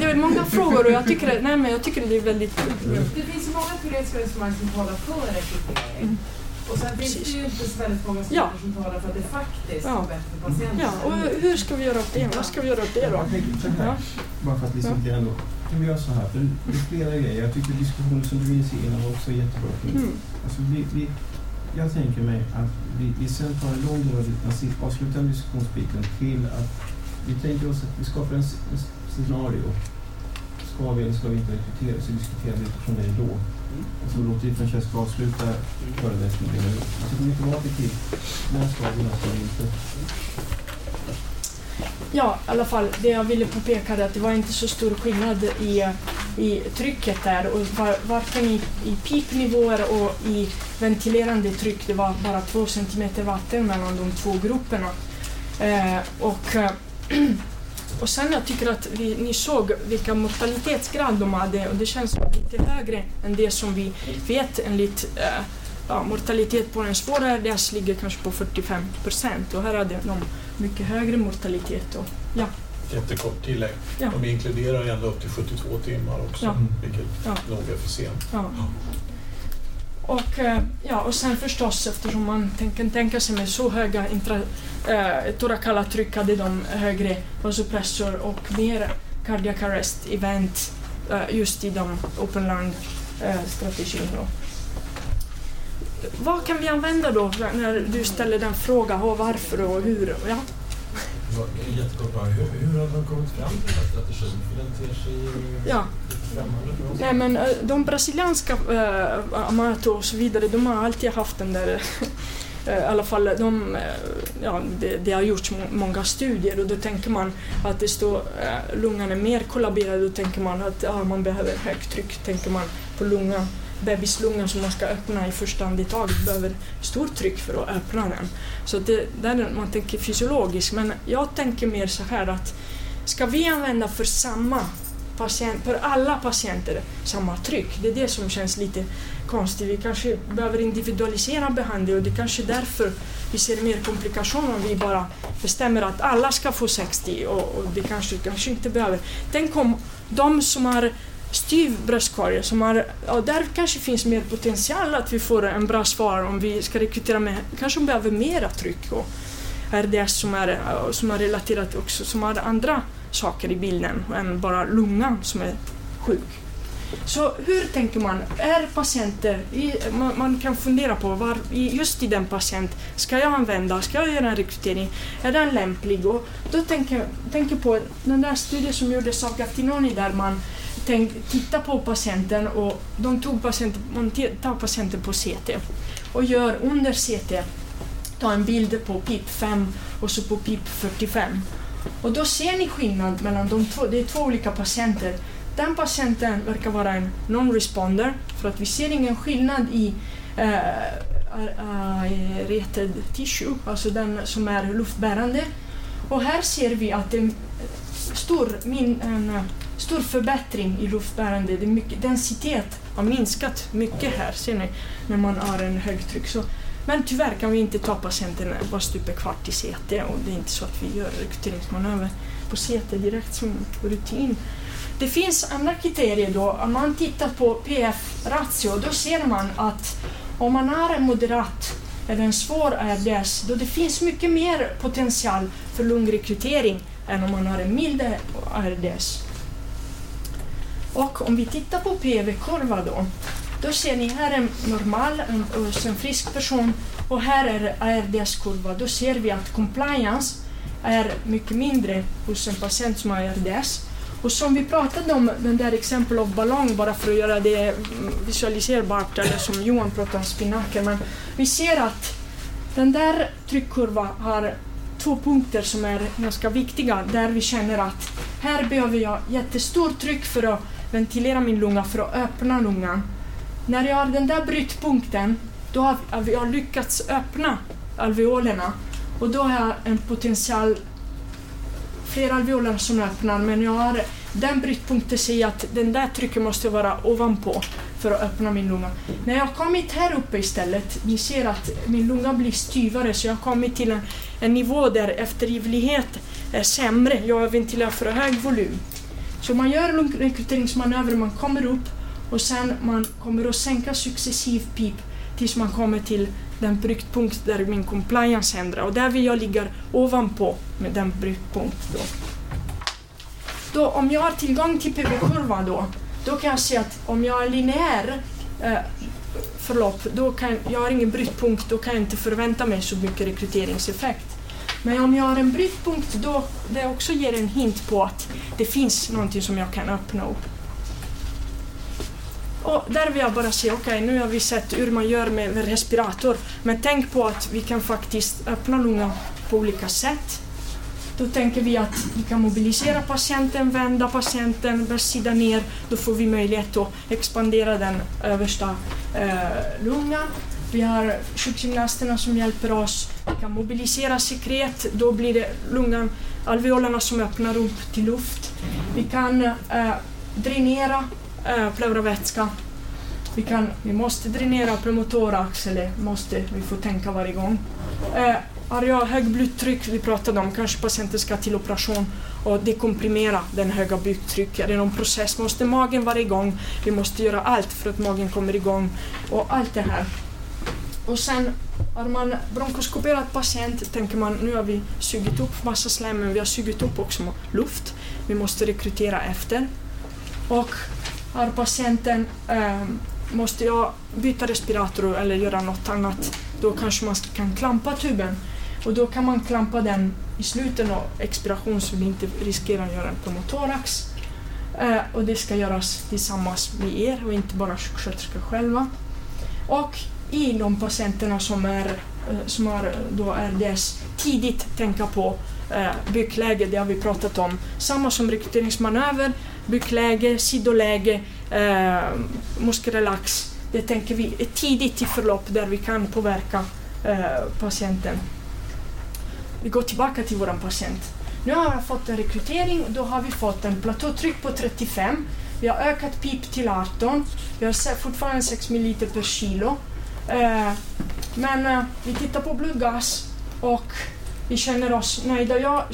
det är många frågor och jag tycker det är väldigt... Det finns så många teoretiska resonemang som talar för rekrytering. Och sen finns det ju inte så väldigt många studier som talar för att det faktiskt är bättre för patienten. Ja, och hur ska vi göra åt det? Vad ska vi göra åt det då? Jag tänker så här, bara för att liksom till ändå. Kan vi göra så här? För det är flera grejer. Jag tycker diskussionen som du vill se innan också är jättebra. Alltså, jag tänker mig att vi sen tar en lång och avslutar diskussionsbiten till att vi tänker oss att vi skapar en scenario. Ska vi eller ska vi inte rekrytera, så diskuterar vi utifrån det då. Och så låter vi Francesca avsluta föreläsningen. Så kommer vi tillbaka till när ska vi, när ska vi inte. Ja, i alla fall det jag ville påpeka är att det var inte så stor skillnad i trycket där, och varken i PIP-nivåer och i ventilerande tryck, det var bara 2 centimeter vatten mellan de två grupperna. Och sen jag tycker att ni såg vilka mortalitetsgrad de hade, och det känns lite högre än det som vi vet enligt mortalitet på en svår ARDS ligger kanske på 45%, och här hade de mycket högre mortalitet. Och, ja. Jättekort tillägg. Ja. De inkluderar ända upp till 72 timmar också, vilket nog är för sent. Ja. Och sen förstås, eftersom man kan tänka sig med så höga torakala tryck hade de högre vasopressor och mer cardiac arrest event just i de open lung strategin. Vad kan vi använda då när du ställer den frågan, och varför och hur? Ja. Jättekort bara, hur har de kommit fram till den här strategin? För den ter sig främmande för oss. Nej, men de brasilianska Amato och så vidare, de har alltid haft den där, i alla fall det har gjorts många studier, och då tänker man att det står lungan är mer kollaberad, då tänker man att man behöver högt tryck, tänker man på lungan. Bebislungan som man ska öppna i första andetaget behöver stort tryck för att öppna den. Så det där man tänker fysiologiskt, men jag tänker mer så här att ska vi använda för samma patient, för alla patienter samma tryck? Det är det som känns lite konstigt. Vi kanske behöver individualisera behandling, och det är kanske därför vi ser mer komplikationer om vi bara bestämmer att alla ska få 60 och det kanske inte behöver. Tänk om de som har styv bröstkorg, där kanske finns mer potential att vi får en bra svar om vi ska rekrytera med, kanske de behöver mera tryck, och RDS som är relaterat också, som har andra saker i bilden än bara lungan som är sjuk. Så hur tänker man, är patienter, man kan fundera på just i den patient, ska jag göra en rekrytering, är den lämplig? Och då tänker på den där studien som gjordes av Gattinoni där man titta på patienten, och man tar patienten på CT och gör under CT ta en bild på PIP 5 och så på PIP 45, och då ser ni skillnad mellan de två, det är två olika patienter. Den patienten verkar vara en non-responder, för att vi ser ingen skillnad i aerated tissue, alltså den som är luftbärande, och här ser vi att det är en stor förbättring i luftbärande. Densitet har minskat mycket här, ser ni, när man har en högtryck. Så, men tyvärr kan vi inte ta patienten bara stup en kvart i CT, och det är inte så att vi gör rekryteringsmanöver på CT direkt som rutin. Det finns andra kriterier då. Om man tittar på PF-ratio, då ser man att om man har en moderat eller en svår ARDS, då det finns mycket mer potential för lungrekrytering än om man har en mild ARDS. Och om vi tittar på PV-kurva då ser ni här en normal, en frisk person, och här är ARDS-kurva. Då ser vi att compliance är mycket mindre hos en patient som har ARDS. Och som vi pratade om, den där exempel av ballong, bara för att göra det visualiserbart, eller som Johan pratade om spinaker, men vi ser att den där tryckkurvan har två punkter som är ganska viktiga, där vi känner att här behöver jag jättestort tryck för att ventilera min lunga, för att öppna lungan. När jag har den där brytpunkten, då har jag lyckats öppna alveolerna, och då har jag en potential flera alveoler som öppnar, men jag har den brytpunkten, säger att den där trycket måste vara ovanpå för att öppna min lunga. När jag kommit här uppe istället, ni ser att min lunga blir styvare, så jag har kommit till en nivå där eftergivlighet är sämre. Jag ventilerar för hög volym. Så man gör lungrekryteringsmanöver, man kommer upp och sen man kommer att sänka successiv PIP tills man kommer till den brytpunkt där min compliance ändrar, och där vill jag ligga ovanpå med den brytpunkt då. Om jag har tillgång till PV-kurvan då kan jag se att om jag har linjär förlopp, då kan jag har ingen brytpunkt, då kan jag inte förvänta mig så mycket rekryteringseffekt. Men om jag har en brytpunkt då, det också ger en hint på att det finns någonting som jag kan öppna upp. Och där vill jag bara säga, okej, nu har vi sett hur man gör med respirator, men tänk på att vi kan faktiskt öppna lungan på olika sätt. Då tänker vi att vi kan mobilisera patienten, vända patienten, bärsida ner, då får vi möjlighet att expandera den översta lungan. Vi har sjukgymnasterna som hjälper oss, vi kan mobilisera sekret, då blir det lungan, alveolerna som öppnar upp till luft. Vi kan dränera pleuravätska. Vi måste dränera premotorax, eller vi får tänka varje gång. Har jag hög blodtryck, vi pratade om, kanske patienten ska till operation och dekomprimera den höga blodtrycket. Det är någon process, måste magen vara igång, vi måste göra allt för att magen kommer igång och allt det här. Och sen har man bronkoskoperat patient, tänker man, nu har vi sugit upp massa slem, men vi har sugit upp också luft, vi måste rekrytera efter. Och har patienten, måste jag byta respirator eller göra något annat, då kanske man kan klampa tuben. Och då kan man klampa den i slutet av expiration så vi inte riskerar att göra en promotorax. Och det ska göras tillsammans med er och inte bara sjuksköterska själva. Och i de patienterna som har då RDS, tidigt tänka på byggläge, det har vi pratat om. Samma som rekryteringsmanöver, byggläge, sidoläge, muskelrelax. Det tänker vi är tidigt i förlopp där vi kan påverka patienten. Vi går tillbaka till vår patient. Nu har jag fått en rekrytering, då har vi fått en platåtryck på 35. Vi har ökat PIP till 18. Vi har fortfarande 6 ml per kilo. Men vi tittar på blodgas och vi känner oss nöjda. Jag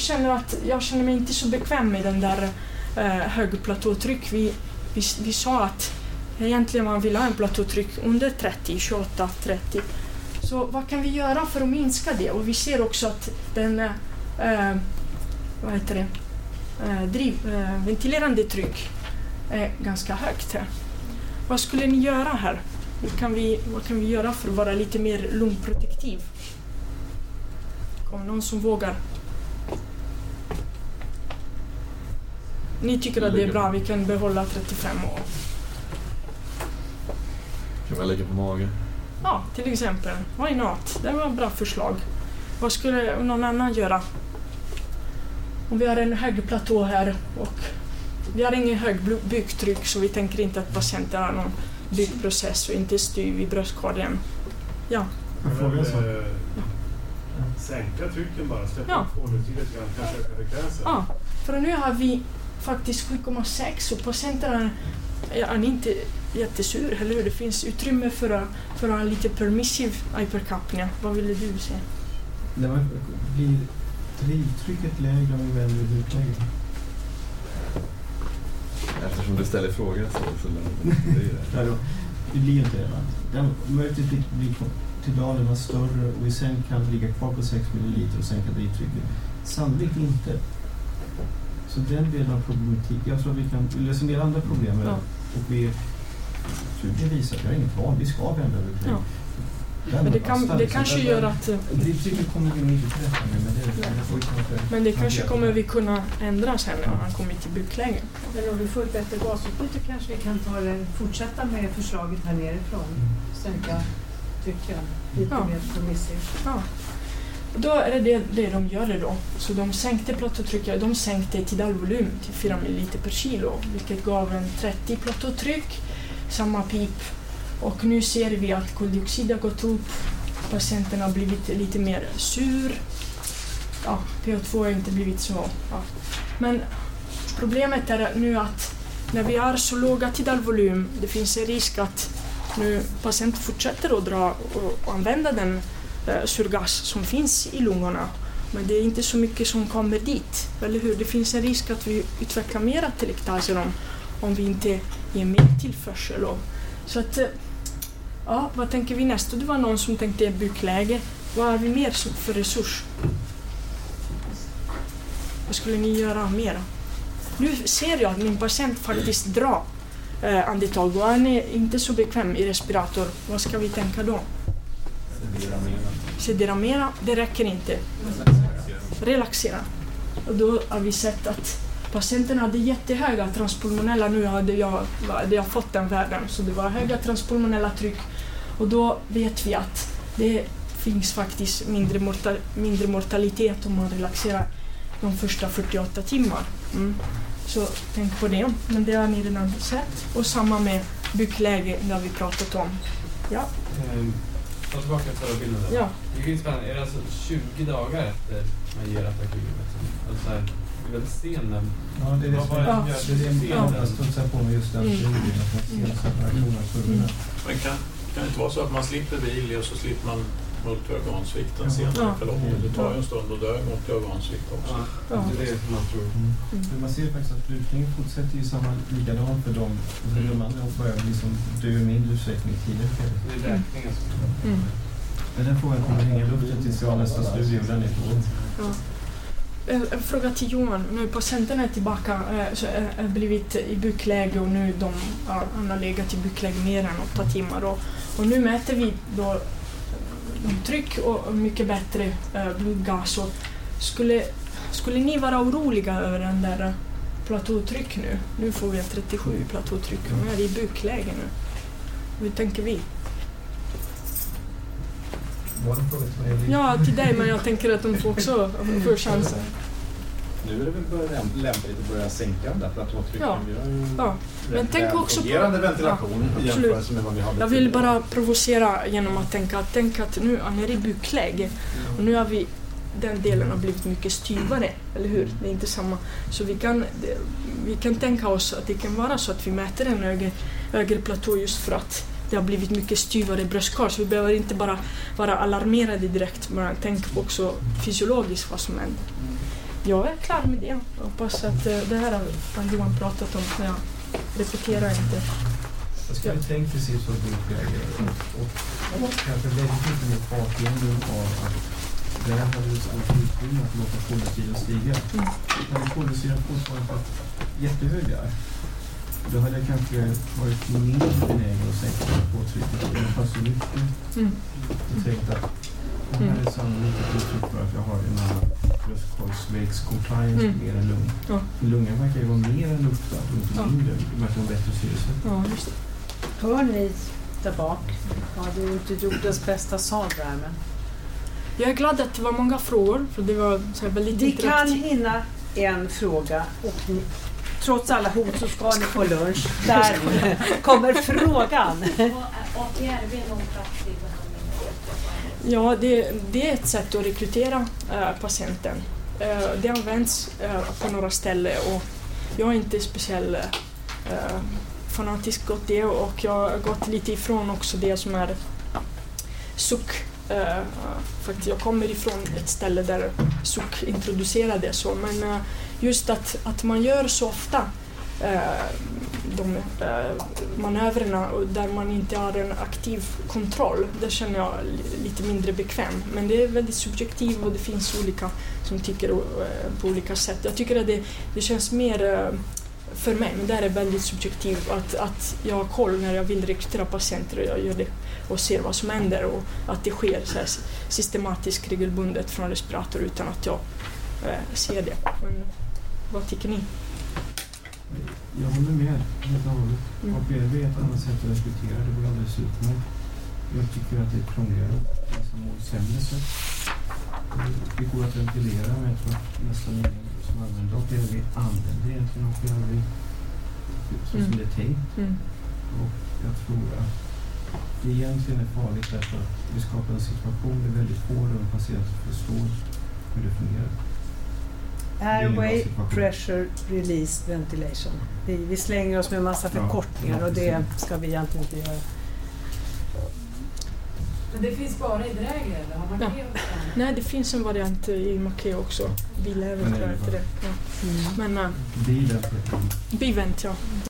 känner mig inte så bekväm med den där hög platåtryck. Vi sa att egentligen man vill ha en platåtryck under 30, 28, 30. Så vad kan vi göra för att minska det? Och vi ser också att den ventilerande tryck är ganska högt här. Vad skulle ni göra här? Vad kan vi göra för att vara lite mer lungprotektiv? Om någon som vågar. Ni tycker att det är bra, vi kan behålla 35 år. Kan man lägga på mage? Ja, till exempel. Why not? Det var ett bra förslag. Vad skulle någon annan göra? Om vi har en hög platå här och vi har ingen hög byggtryck, så vi tänker inte att patienten har någon byggprocess och inte styr i bröstkorgen. Ja. Sänka trycken bara, släppa på det till att kanske öka frekvensen. Ja, för nu har vi faktiskt 7,6 och patienterna är inte jättesur, eller hur? Det finns utrymme för att ha lite permissiv hypercapnia. Vad ville du säga? Det var, blir drivtrycket lägre om vi väljer utläggning? Eftersom du ställer frågor så det är det. Ja, då, det blir inte det, va? Den möjligtvis blir tidalen var större och vi sen kan ligga kvar på 6 ml och sänka drivtrycket. Sannolikt inte. Så den delen av problematik, jag tror att vi kan lösa en del andra problem. Ja. Och vi försöker visa att jag är inget van, vi ska vända det. Ja. Men det kanske gör att... Det kommer vi inte till rätta med, men det kanske kommer vi kunna ändra sen när man kommer till bygglägen. Men om vi får ett bättre gasutbyte kanske vi kan ta det, fortsätta med förslaget här nerifrån. Sänka trycken lite mer promissigt. Ja. Då är det det de gör då. Så de sänkte plattotrycket, de sänkte tidalvolym till 4 ml per kilo. Vilket gav en 30 plattotryck, samma PIP. Och nu ser vi att koldioxid har gått upp, patienten har blivit lite mer sur. Ja, PO2 har inte blivit så. Ja. Men problemet är nu att när vi har så låga tidalvolym, det finns en risk att nu patienten fortsätter att dra och använda den surgas som finns i lungorna. Men det är inte så mycket som kommer dit, eller hur? Det finns en risk att vi utvecklar mer atelektaser om vi inte ger mer tillförsel. Så att, ja, vad tänker vi nästa? Det var någon som tänkte byggläge. Vad har vi mer för resurs? Vad skulle ni göra mer? Nu ser jag att min patient faktiskt drar andetag och han är inte så bekväm i respirator. Vad ska vi tänka då? Sedera mera. Det räcker inte. Relaxera. Och då har vi sett att patienten hade jättehöga transpulmonella, nu hade jag fått den värden, så det var höga transpulmonella tryck. Och då vet vi att det finns faktiskt mindre mortalitet om man relaxerar de första 48 timmar. Så tänk på det, men det har ni redan sett. Och samma med byggläge där vi pratat om. Ja. Ta tillbaka förra bilden. Ja. Det finns fan, är det alltså 20 dagar efter man ger attackivet? Väldigt sena. Ja, det är det som jag studsar på med just den teorin att man ser separationen av kurvorna. Men kan det inte vara så att man slipper VILI och så slipper man multiorgansvikten senare i förloppet? Det tar ju en stund och dör multiorgansvikt också. Ja, det är det man tror. Men man ser faktiskt att lutningen fortsätter ju samma likadant för dem. Och så de andra börjar liksom dö i mindre utsträckning tidigare. Det är räkningen som kommer. Men den frågan kommer hänga i luften tills jag har nästa studie och den är på. En fråga till Johan. Nu patienten är tillbaka, har blivit i byggläge och nu han har legat i byggläge mer än 8 timmar. Och nu mäter vi då tryck och mycket bättre blodgas. Skulle ni vara oroliga över den där platåtryck nu? Nu får vi 37 platåtryck och nu är det i byggläge nu. Hur tänker vi? Ja, till dig, men jag tänker att de får också för chansen. Nu är det väl lämpligt att börja sänka den där platåtrycken. Ja. Men tänk också på ventilation i jämförelse med vad vi har. Jag vill bara provocera genom att tänka att nu är det i byggläge och nu har vi den delen har blivit mycket styvare, eller hur? Det är inte samma. Så vi kan tänka oss att det kan vara så att vi mäter en högre platå just för att det har blivit mycket styvare bröstkorg, så vi behöver inte bara vara alarmerade direkt, men tänk också fysiologiskt vad som händer. Jag är klar med det. Jag hoppas att det här har Johan pratat om, men jag repeterar inte. Jag skulle tänkt precis så byggläge och kanske väldigt lite mer bakgrunden av att det här hade ett stort utrymme att låta koldioxiden stiga. När koldioxiden fortfarande var jättehög där, då hade jag kanske varit mindre benägen att sänka platåtrycket och jag passade mycket. Jag tänkte att det här är sannolikt ett uttryck för att jag har en annan bröstkorgsvägscompliance mer än lung. Ja. Lungan verkar ju vara mer än luftad och inte mindre. Det verkar vara bättre syresätt. Ja, just det. Hör ni där bak? Ja, det är inte jordens bästa sal där, men... Jag är glad att det var många frågor, för det var så väldigt interaktivt. Vi kan hinna en fråga och... Trots alla hot så ska ni på lunch. Där kommer frågan. Ja, det är ett sätt att rekrytera patienten. Det används på några ställen och jag är inte speciellt fanatisk åt det, och jag har gått lite ifrån också det som är suck. Faktiskt, jag kommer ifrån ett ställe där suck introducerades, men just att man gör så ofta de där manövrerna där man inte har en aktiv kontroll, det känner jag lite mindre bekväm. Men det är väldigt subjektivt och det finns olika som tycker på olika sätt. Jag tycker att det känns mer för mig, men det är väldigt subjektivt att jag har koll när jag vill rekrytera patienter och jag gör det och ser vad som händer och att det sker så här systematiskt regelbundet från respirator utan att jag ser det. Men vad tycker ni? Jag håller med helt och hållet. APRV är ett annat sätt att rekrytera, det går alldeles utmärkt. Jag tycker att det är krångligare och sämre sätt. Det går att ventilera, men jag tror att nästan ingen som använder APRV använder egentligen APRV som det är tänkt. Och jag tror att det egentligen är farligt därför att vi skapar en situation där väldigt få runt patienter förstår hur det fungerar. Airway, pressure, release, ventilation. Vi slänger oss med en massa förkortningar och det ska vi egentligen inte göra. Men det finns bara i Dräger eller har Markeo? Ja. Nej, det finns en variant i Markeo också. Vi lever inte det. Ja. Men, bivent, ja.